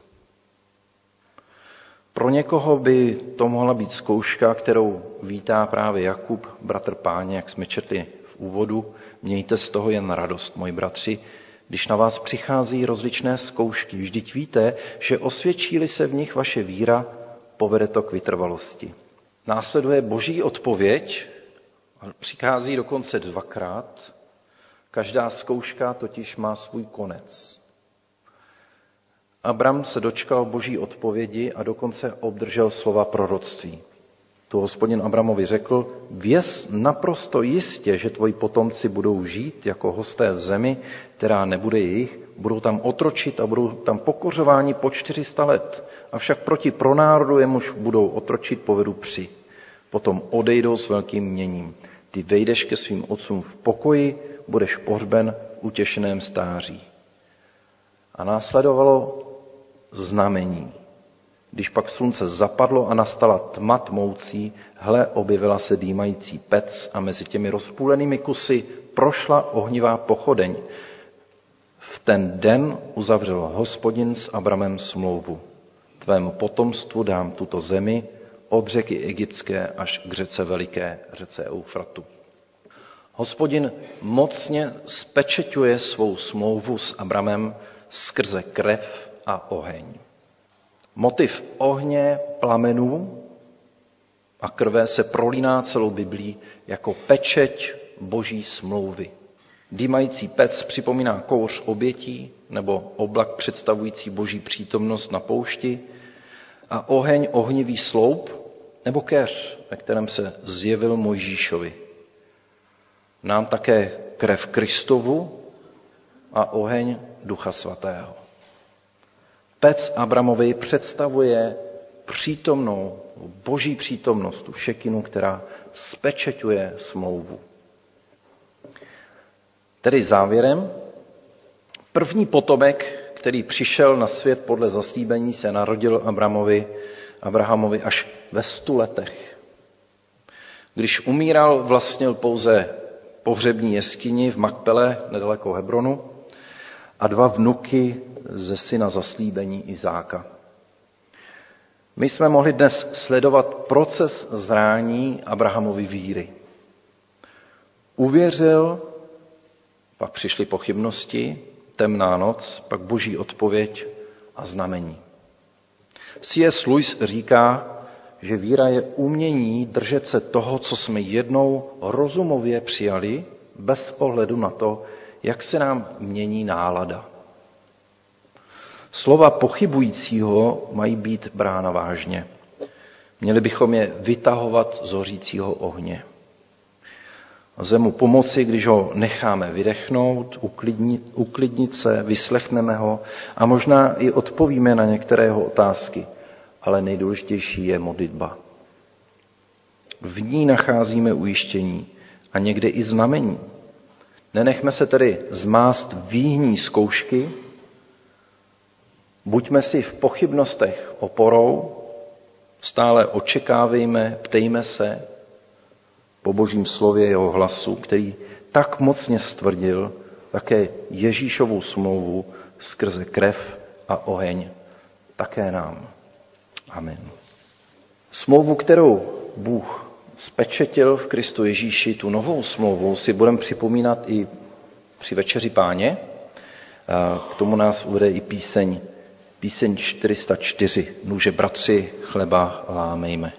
Pro někoho by to mohla být zkouška, kterou vítá právě Jakub, bratr Páně, jak jsme četli v úvodu. Mějte z toho jen radost, moji bratři, když na vás přichází rozličné zkoušky. Vždyť víte, že osvědčí-li se v nich vaše víra, povede to k vytrvalosti. Následuje boží odpověď, přichází dokonce dvakrát. Každá zkouška totiž má svůj konec. Abram se dočkal boží odpovědi a dokonce obdržel slova proroctví. Tu Hospodin Abramovi řekl: věz naprosto jistě, že tvoji potomci budou žít jako hosté v zemi, která nebude jejich, budou tam otročit a budou tam pokořováni po 400 let. Avšak proti pronárodu, jemuž budou otročit, povedu při. Potom odejdou s velkým měním. Ty vejdeš ke svým otcům v pokoji, budeš pohřben v utěšeném stáří. A následovalo znamení. Když pak slunce zapadlo a nastala tma tmoucí, hle, objevila se dýmající pec a mezi těmi rozpůlenými kusy prošla ohnivá pochodeň. V ten den uzavřel Hospodin s Abramem smlouvu. Tvému potomstvu dám tuto zemi od řeky egyptské až k řece veliké, řece Eufratu. Hospodin mocně spečeťuje svou smlouvu s Abramem skrze krev a oheň. Motiv ohně, plamenů a krve se prolíná celou Biblí jako pečeť boží smlouvy. Dýmající pec připomíná kouř obětí nebo oblak představující boží přítomnost na poušti a oheň ohnivý sloup nebo keř, ve kterém se zjevil Mojžíšovi. Nám také krev Kristovu a oheň Ducha Svatého. Pec Abramovi představuje přítomnou, boží přítomnost, tu šekinu, která spečeťuje smlouvu. Tedy závěrem, první potomek, který přišel na svět podle zaslíbení, se narodil Abrahamovi až ve 100 letech. Když umíral, vlastnil pouze pohřební jeskyni v Makpele, nedaleko Hebronu, a 2 vnuky ze syna zaslíbení Izáka. My jsme mohli dnes sledovat proces zrání Abrahamovy víry. Uvěřil, pak přišly pochybnosti, temná noc, pak boží odpověď a znamení. C.S. Lewis říká, že víra je umění držet se toho, co jsme jednou rozumově přijali, bez ohledu na to, jak se nám mění nálada. Slova pochybujícího mají být brána vážně. Měli bychom je vytahovat z hořícího ohně. Lze mu pomoci, když ho necháme vydechnout, uklidnit se, vyslechneme ho a možná i odpovíme na některé jeho otázky. Ale nejdůležitější je modlitba. V ní nacházíme ujištění a někde i znamení. Nenechme se tedy zmást výhní zkoušky, buďme si v pochybnostech oporou, stále očekávejme, ptejme se po božím slově jeho hlasu, který tak mocně stvrdil také Ježíšovu smlouvu skrze krev a oheň také nám. Amen. Smlouvu, kterou Bůh spečetil v Kristu Ježíši, tu novou smlouvu si budeme připomínat i při večeři Páně. K tomu nás uvede i píseň 404. Nuže bratři, chleba lámejme.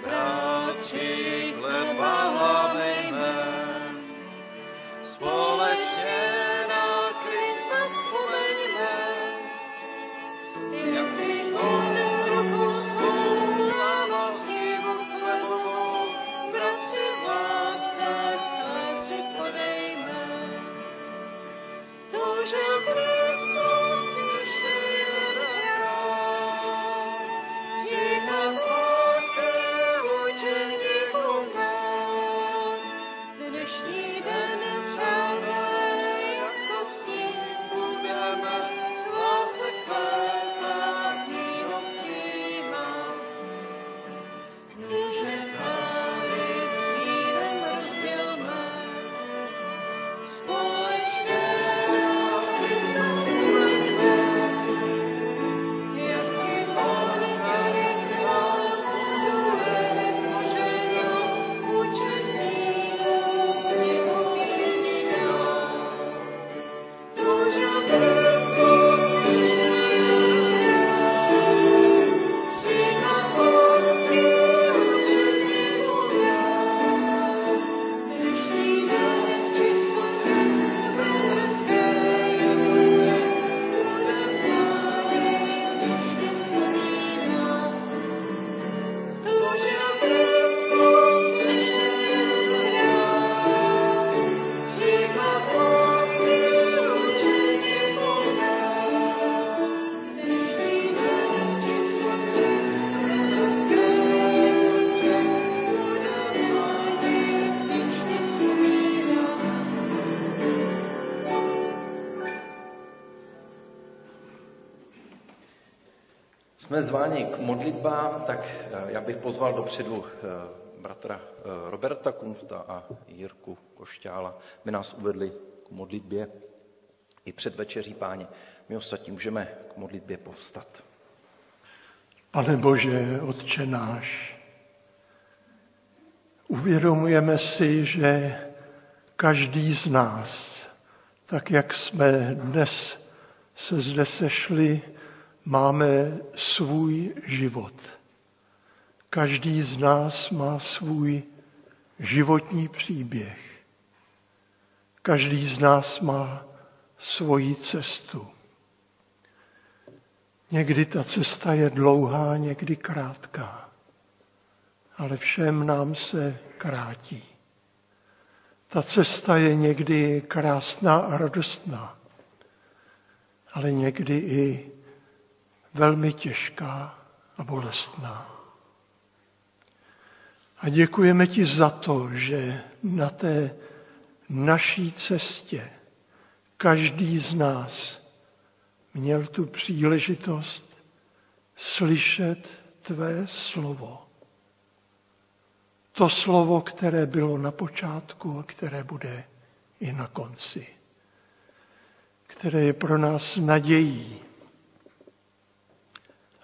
bratři, chleba lámejme, společně na Krista vzpomeňme, jak vyhodne ruku svou na lásku chlebovou, bratři vás se připadejme, to, že Kristus ještě nezrál, je na Jsme zváni k modlitbám, tak já bych pozval dopředu bratra Roberta Kunfta a Jirku Košťála, by nás uvedli k modlitbě i před večeří Páně. My ostatní můžeme k modlitbě povstat. Pane Bože, Otče náš, uvědomujeme si, že každý z nás, tak jak jsme dnes se zde sešli, máme svůj život. Každý z nás má svůj životní příběh. Každý z nás má svoji cestu. Někdy ta cesta je dlouhá, někdy krátká, ale všem nám se krátí. Ta cesta je někdy krásná a radostná, ale někdy i velmi těžká a bolestná. A děkujeme ti za to, že na té naší cestě každý z nás měl tu příležitost slyšet tvé slovo. To slovo, které bylo na počátku a které bude i na konci. Které je pro nás nadějí.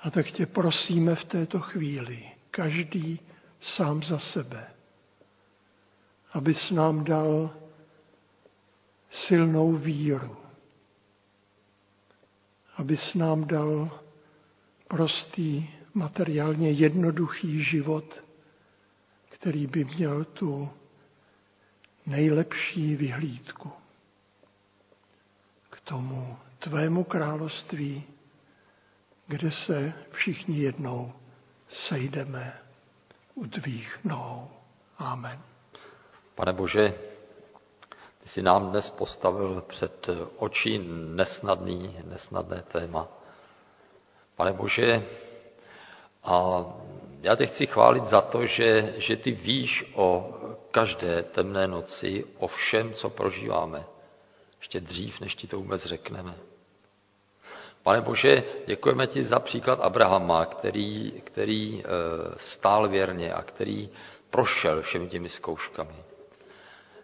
A tak tě prosíme v této chvíli, každý sám za sebe, abys nám dal silnou víru, abys nám dal prostý, materiálně jednoduchý život, který by měl tu nejlepší vyhlídku k tomu tvému království, kde se všichni jednou sejdeme u tvých nohou. Amen. Pane Bože, ty jsi nám dnes postavil před oči nesnadné téma. Pane Bože, a já tě chci chválit za to, že ty víš o každé temné noci, o všem, co prožíváme, ještě dřív, než ti to vůbec řekneme. Pane Bože, děkujeme ti za příklad Abrahama, který stál věrně a který prošel všemi těmi zkouškami.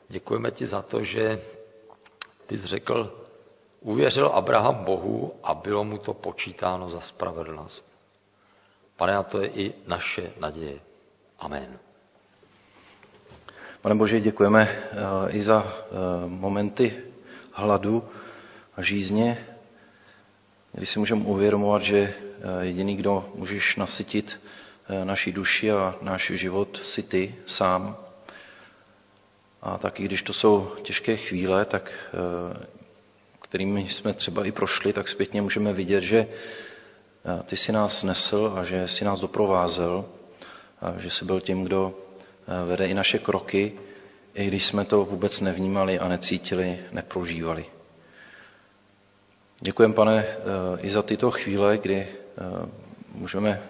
Děkujeme ti za to, že ty jsi řekl, uvěřil Abraham Bohu a bylo mu to počítáno za spravedlnost. Pane, a to je i naše naděje. Amen. Pane Bože, děkujeme i za momenty hladu a žízně, když si můžeme uvědomovat, že jediný, kdo můžeš nasytit, naší duši a náš život si ty sám. A taky když to jsou těžké chvíle, tak kterými jsme třeba i prošli, tak zpětně můžeme vidět, že ty si nás nesl a že si nás doprovázel a že jsi byl tím, kdo vede i naše kroky, i když jsme to vůbec nevnímali a necítili, neprožívali. Děkujeme, Pane, i za tyto chvíle, kdy můžeme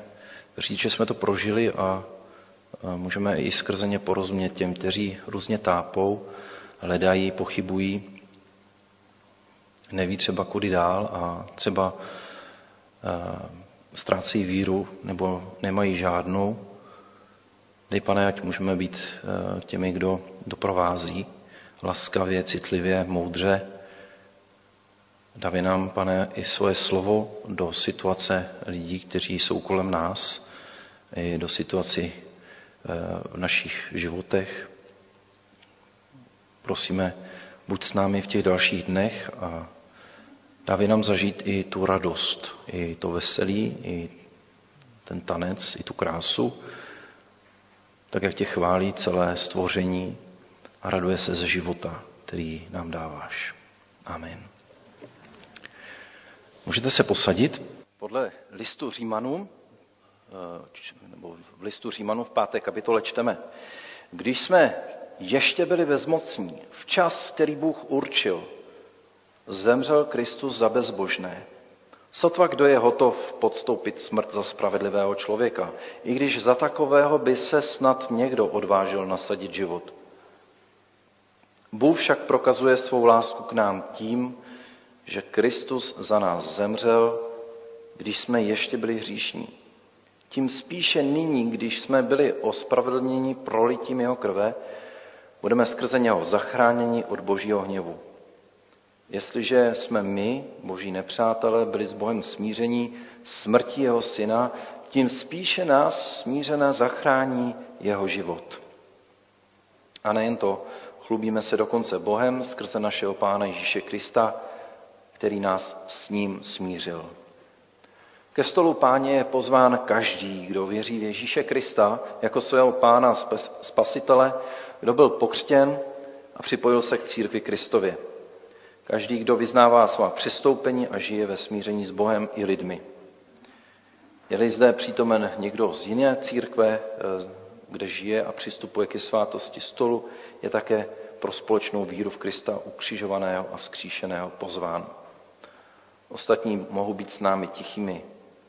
říct, že jsme to prožili a můžeme i skrze ně porozumět těm, kteří různě tápou, hledají, pochybují, neví třeba kudy dál a třeba ztrácí víru nebo nemají žádnou. Dej, Pane, ať můžeme být těmi, kdo doprovází laskavě, citlivě, moudře. Dávej nám, Pane, i svoje slovo do situace lidí, kteří jsou kolem nás, i do situaci v našich životech. Prosíme, buď s námi v těch dalších dnech a dávej nám zažít i tu radost, i to veselí, i ten tanec, i tu krásu, tak jak tě chválí celé stvoření a raduje se ze života, který nám dáváš. Amen. Můžete se posadit? Podle listu Římanům, nebo v listu Římanům v 5. kapitole čteme. Když jsme ještě byli bezmocní, v čas, který Bůh určil, zemřel Kristus za bezbožné. Sotva kdo je hotov podstoupit smrt za spravedlivého člověka, i když za takového by se snad někdo odvážil nasadit život. Bůh však prokazuje svou lásku k nám tím, že Kristus za nás zemřel, když jsme ještě byli hříšní. Tím spíše nyní, když jsme byli ospravedlněni prolitím jeho krve, budeme skrze něho zachráněni od božího hněvu. Jestliže jsme my, boží nepřátelé, byli s Bohem smíření smrtí jeho syna, tím spíše nás smířené zachrání jeho život. A nejen to, chlubíme se dokonce Bohem skrze našeho Pána Ježíše Krista, který nás s ním smířil. Ke stolu Páně je pozván každý, kdo věří v Ježíše Krista jako svého Pána Spasitele, kdo byl pokřtěn a připojil se k církvi Kristově. Každý, kdo vyznává svá přistoupení a žije ve smíření s Bohem i lidmi. Je-li zde přítomen někdo z jiné církve, kde žije a přistupuje ke svátosti stolu, je také pro společnou víru v Krista ukřižovaného a vzkříšeného pozván. Ostatní mohou být s námi tichými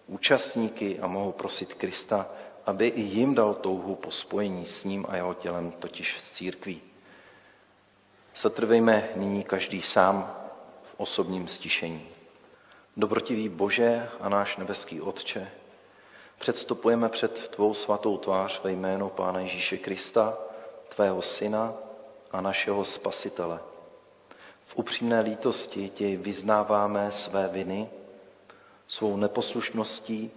účastníky a mohou prosit Krista, aby i jim dal touhu po spojení s ním a jeho tělem, totiž s církví. Zatrvejme nyní každý sám v osobním stišení. Dobrotivý Bože a náš nebeský Otče, předstupujeme před tvou svatou tvář ve jménu Pána Ježíše Krista, tvého syna a našeho Spasitele. V upřímné lítosti ti vyznáváme své viny, svou neposlušností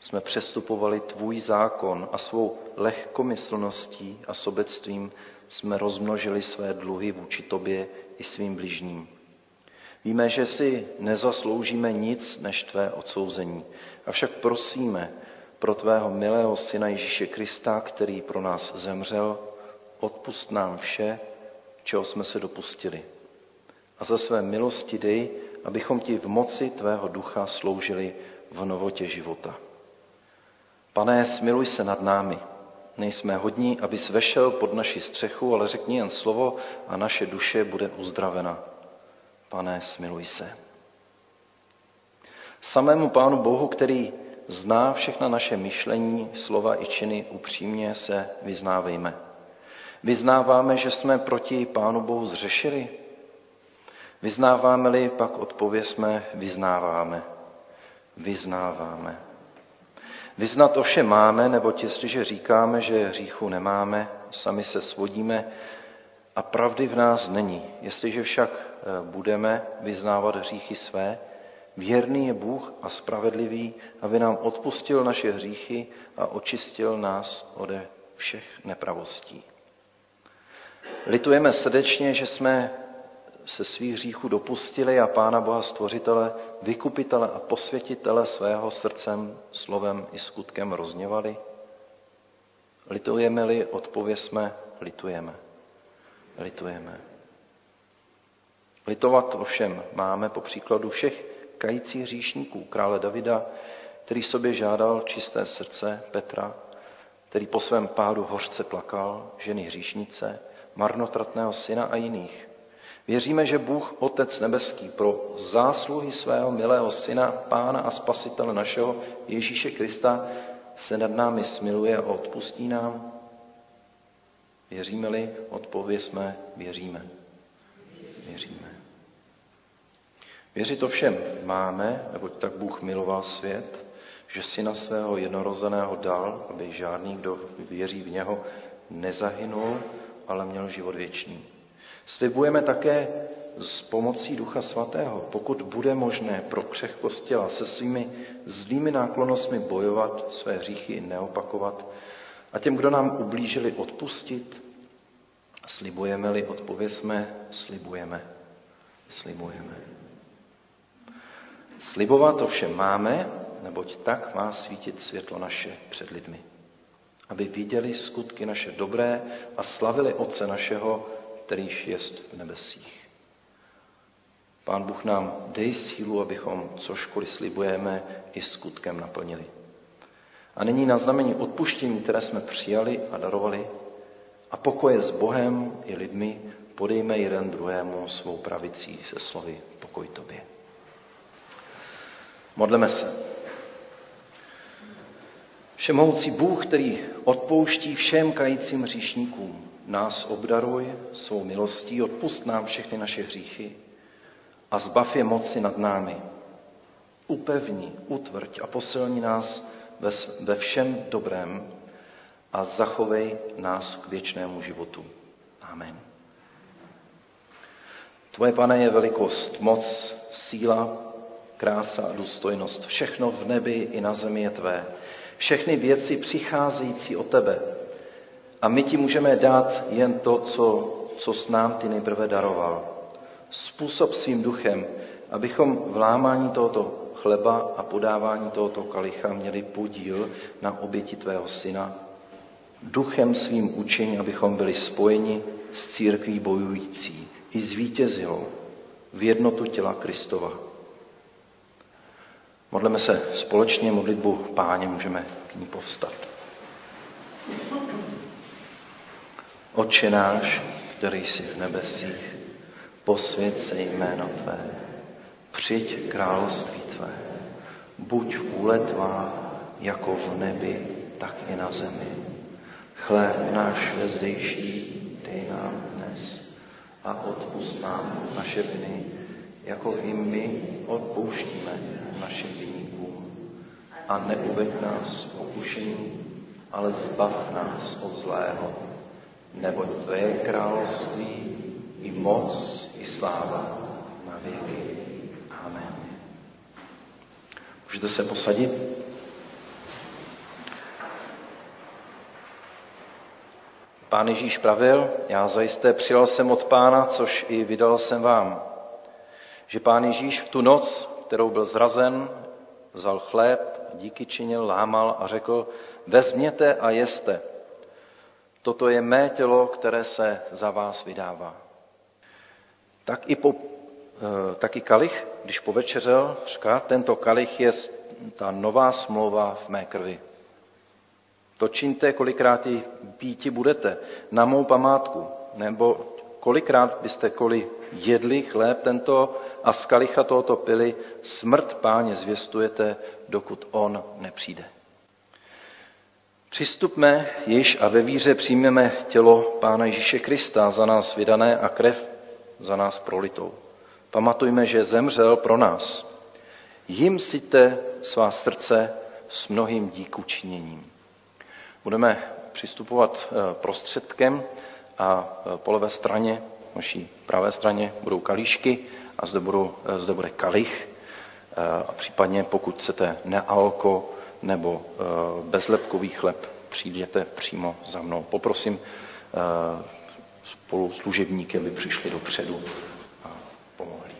jsme přestupovali tvůj zákon a svou lehkomyslností a sobectvím jsme rozmnožili své dluhy vůči tobě i svým bližním. Víme, že si nezasloužíme nic než tvé odsouzení, avšak prosíme pro tvého milého syna Ježíše Krista, který pro nás zemřel, odpusť nám vše, čeho jsme se dopustili. A za své milosti dej, abychom ti v moci tvého ducha sloužili v novotě života. Pane, smiluj se nad námi. Nejsme hodní, abys vešel pod naši střechu, ale řekni jen slovo a naše duše bude uzdravena. Pane, smiluj se. Samému Pánu Bohu, který zná všechna naše myšlení, slova i činy, upřímně se vyznávejme. Vyznáváme, že jsme proti Pánu Bohu zřešili? Vyznáváme-li, pak odpovězme, vyznáváme. Vyznáváme. Vyznat ovšem máme, neboť jestliže říkáme, že hříchu nemáme, sami se svodíme a pravdy v nás není. Jestliže však budeme vyznávat hříchy své, věrný je Bůh a spravedlivý, aby nám odpustil naše hříchy a očistil nás ode všech nepravostí. Litujeme srdečně, že jsme se svých hříchů dopustili a Pána Boha Stvořitele, Vykupitele a Posvětitele svého srdcem, slovem i skutkem rozněvali. Litujeme-li, odpověsme, litujeme. Litujeme. Litovat ovšem máme po příkladu všech kajících hříšníků, krále Davida, který sobě žádal čisté srdce, Petra, který po svém pádu hořce plakal, ženy hříšnice, marnotratného syna a jiných. Věříme, že Bůh Otec nebeský pro zásluhy svého milého syna, Pána a Spasitele našeho Ježíše Krista se nad námi smiluje a odpustí nám. Věříme-li, odpovězme, věříme. Věříme. Věřit ovšem máme, neboť tak Bůh miloval svět, že syna svého jednorozeného dal, aby žádný, kdo věří v něho, nezahynul, ale měl život věčný. Slibujeme také s pomocí Ducha Svatého, pokud bude možné pro křehkost těla se svými zlými náklonnostmi bojovat, své hříchy neopakovat a těm, kdo nám ublížili, odpustit. Slibujeme-li, odpovězme, slibujeme. Slibujeme. Slibovat ovšem máme, neboť tak má svítit světlo naše před lidmi, aby viděli skutky naše dobré a slavili Otce našeho, kterýž jest v nebesích. Pán Bůh nám dej sílu, abychom cokoliv slibujeme i skutkem naplnili. A nyní na znamení odpuštění, které jsme přijali a darovali, a pokoje s Bohem i lidmi, podejme jeden druhému svou pravicí se slovy pokoj tobě. Modleme se. Všemohoucí Bůh, který odpouští všem kajícím hříšníkům, nás obdaruj svou milostí, odpusť nám všechny naše hříchy a zbav je moci nad námi. Upevni, utvrď a posilni nás ve všem dobrém a zachovej nás k věčnému životu. Amen. Tvoje, Pane, je velikost, moc, síla, krása a důstojnost. Všechno v nebi i na zemi je tvé. Všechny věci přicházející od tebe. A my ti můžeme dát jen to, co s nám ty nejprve daroval. Způsob svým duchem, abychom v lámání tohoto chleba a podávání tohoto kalicha měli podíl na oběti tvého syna. Duchem svým učiň, abychom byli spojeni s církví bojující i s vítězilou v jednotu těla Kristova. Modleme se společně modlitbu Páně, můžeme k ní povstat. Otče náš, který jsi v nebesích, posvěť se jméno tvé, přijď království tvé, buď vůle tvá, jako v nebi, tak i na zemi. Chléb náš vezdejší dej nám dnes a odpusť nám naše viny, jako i my odpouštíme našim viníkům. A neuveď nás v pokušení, ale zbav nás od zlého, neboť tvé je království i moc, i sláva na věky. Amen. Můžete se posadit? Pán Ježíš pravil, já zajisté přijal jsem od Pána, což i vydal jsem vám. Že Pán Ježíš v tu noc, kterou byl zrazen, vzal chléb, díky činil, lámal a řekl, vezměte a jeste. Toto je mé tělo, které se za vás vydává. Tak i kalich, když povečeřel, říká, tento kalich je ta nová smlouva v mé krvi. To čiňte, kolikrát ji píti budete, na mou památku, nebo kolikrát byste jedli chléb tento a z kalicha tohoto pili, smrt Páně zvěstujete, dokud on nepřijde. Přistupme již a ve víře přijmeme tělo Pána Ježíše Krista za nás vydané a krev za nás prolitou. Pamatujme, že zemřel pro nás. Jím syťte svá srdce s mnohým díkučiněním. Budeme přistupovat prostředkem a po levé straně, naší pravé straně, budou kalíšky a zde bude kalich. A případně, pokud chcete nealko nebo bezlepkový chleb, přijděte přímo za mnou. Poprosím spoluslužebníky, aby přišli dopředu a pomohli.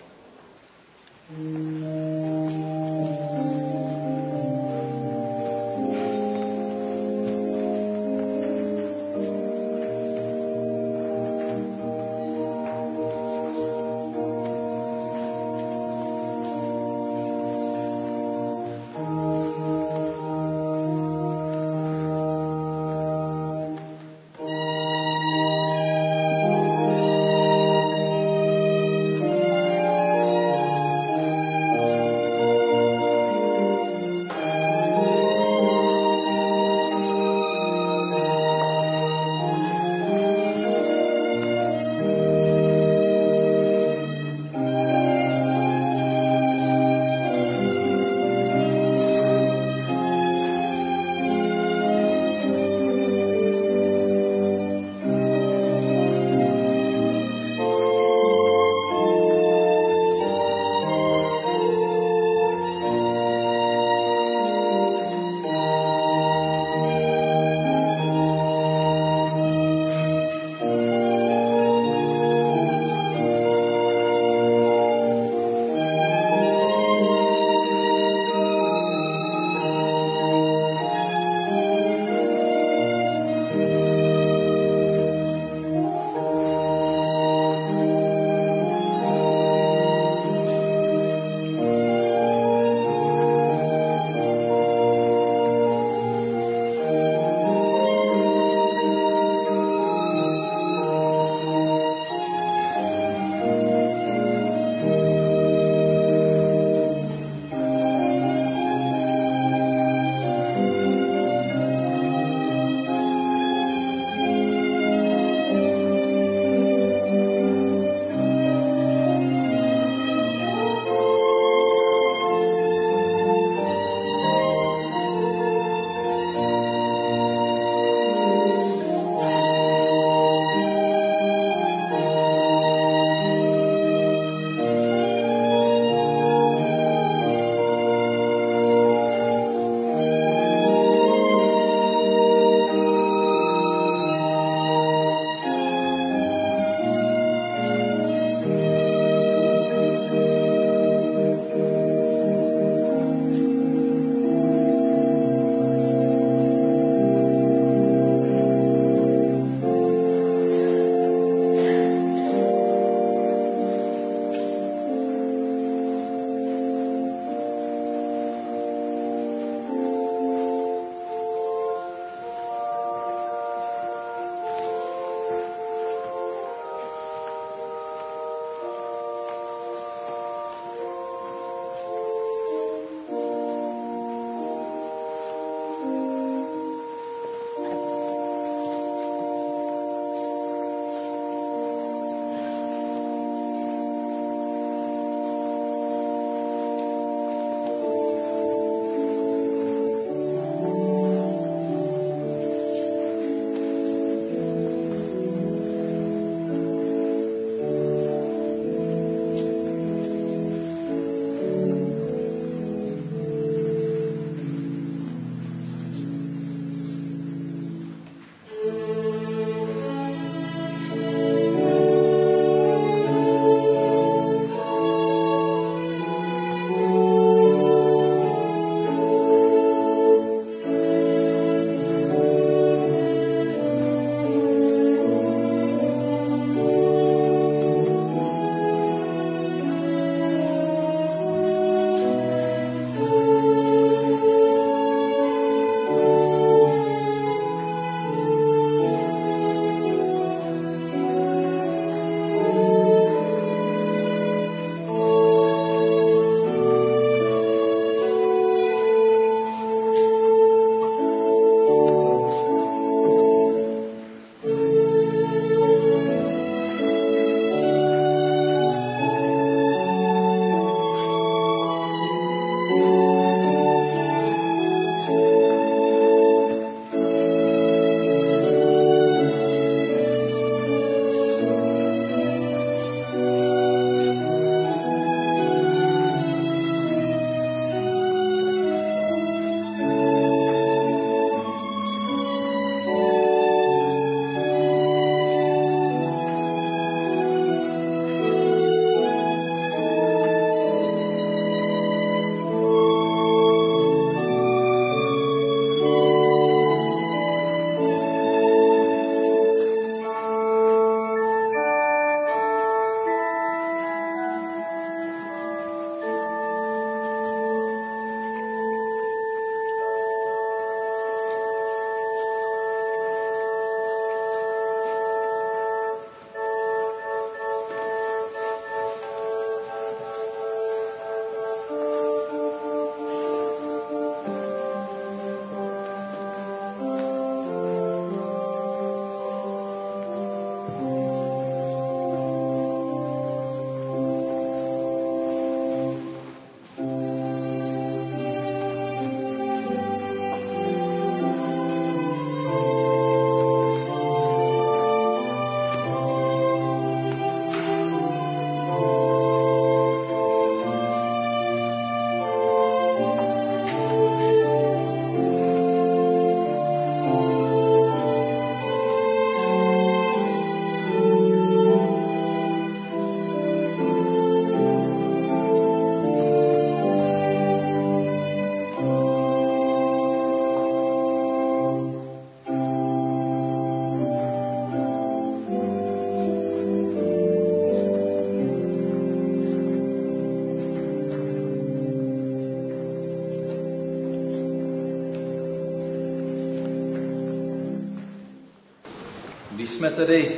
Když jsme tedy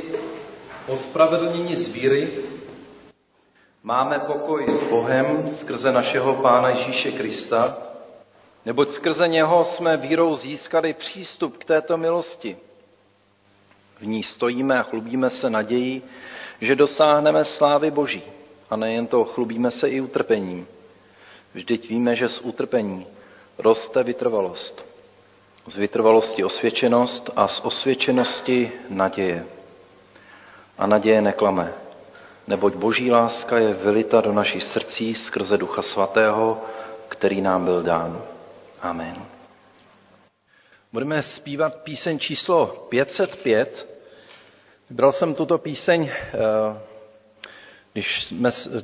ospravedlněni z víry, máme pokoj s Bohem skrze našeho Pána Ježíše Krista, neboť skrze něho jsme vírou získali přístup k této milosti. V ní stojíme a chlubíme se naději, že dosáhneme slávy Boží. A nejen to, chlubíme se i utrpením. Vždyť víme, že z utrpení roste vytrvalost. Z vytrvalosti osvědčenost a z osvědčenosti naděje. A naděje neklame, neboť Boží láska je vylita do našich srdcí skrze Ducha Svatého, který nám byl dán. Amen. Budeme zpívat píseň číslo 505. Vybral jsem tuto píseň,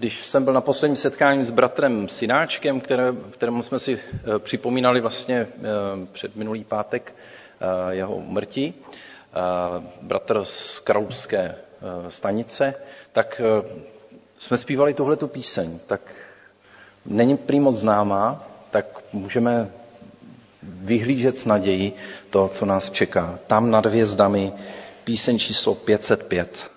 když jsem byl na posledním setkání s bratrem Synáčkem, kterému jsme si připomínali vlastně před minulý pátek jeho úmrtí, bratr z Královské stanice, tak jsme zpívali tuhletu píseň. Tak není prý moc známá, tak můžeme vyhlížet s naději to, co nás čeká. Tam nad hvězdami píseň číslo 505.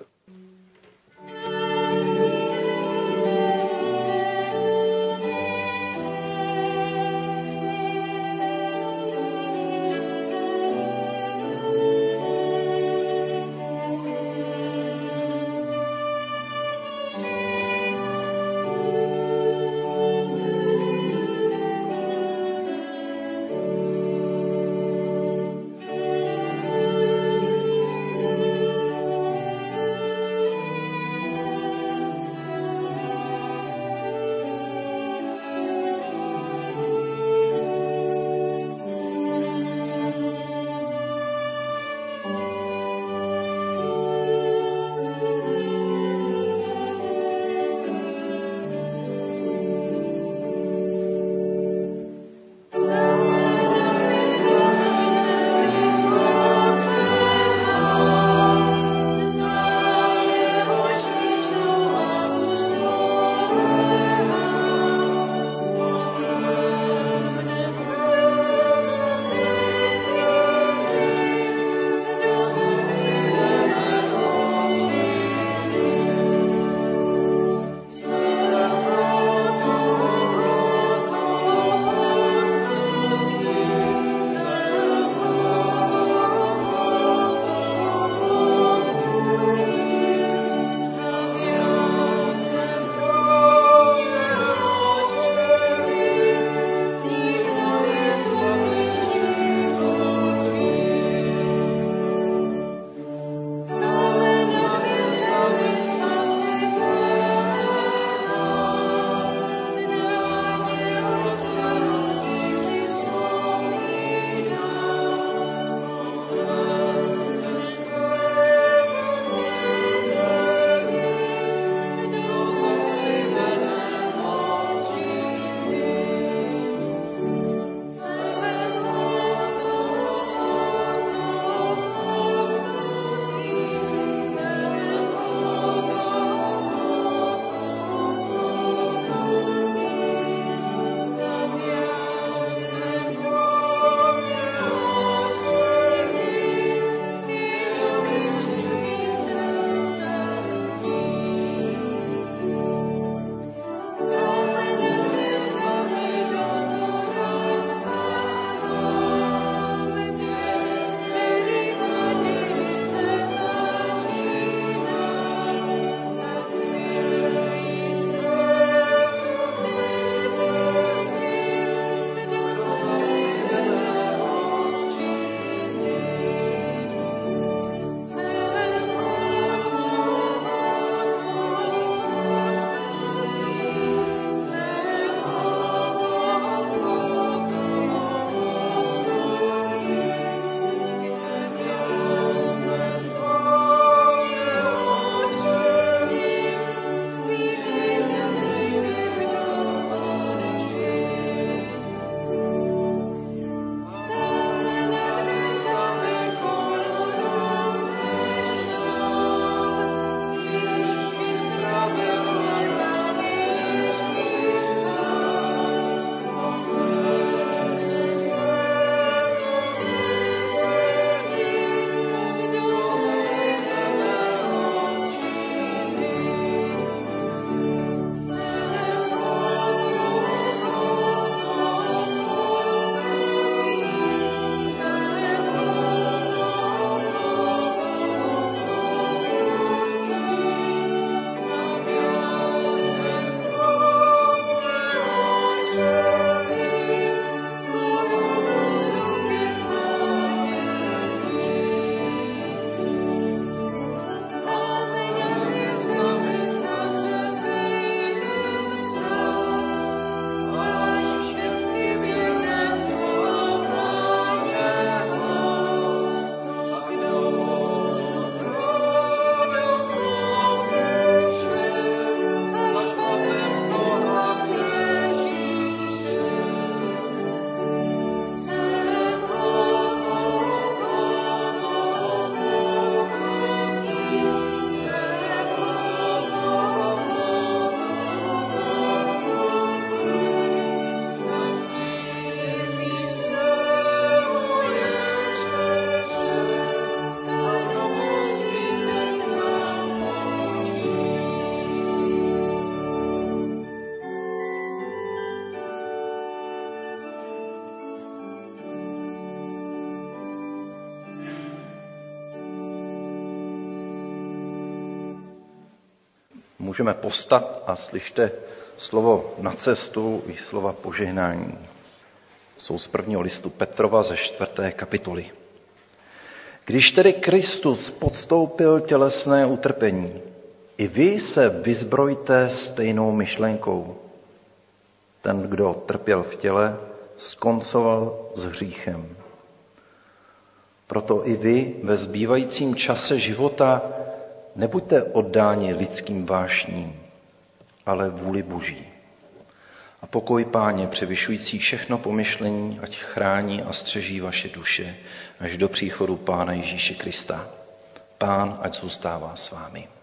Můžeme povstat a slyšte slovo na cestu i slova požehnání. Jsou z prvního listu Petrova ze 4. kapitoly. Když tedy Kristus podstoupil tělesné utrpení, i vy se vyzbrojte stejnou myšlenkou. Ten, kdo trpěl v těle, skoncoval s hříchem. Proto i vy ve zbývajícím čase života nebuďte oddáni lidským vášním, ale vůli Boží. A pokoj Páně, převyšující všechno pomyšlení, ať chrání a střeží vaše duše až do příchodu Pána Ježíše Krista. Pán ať zůstává s vámi.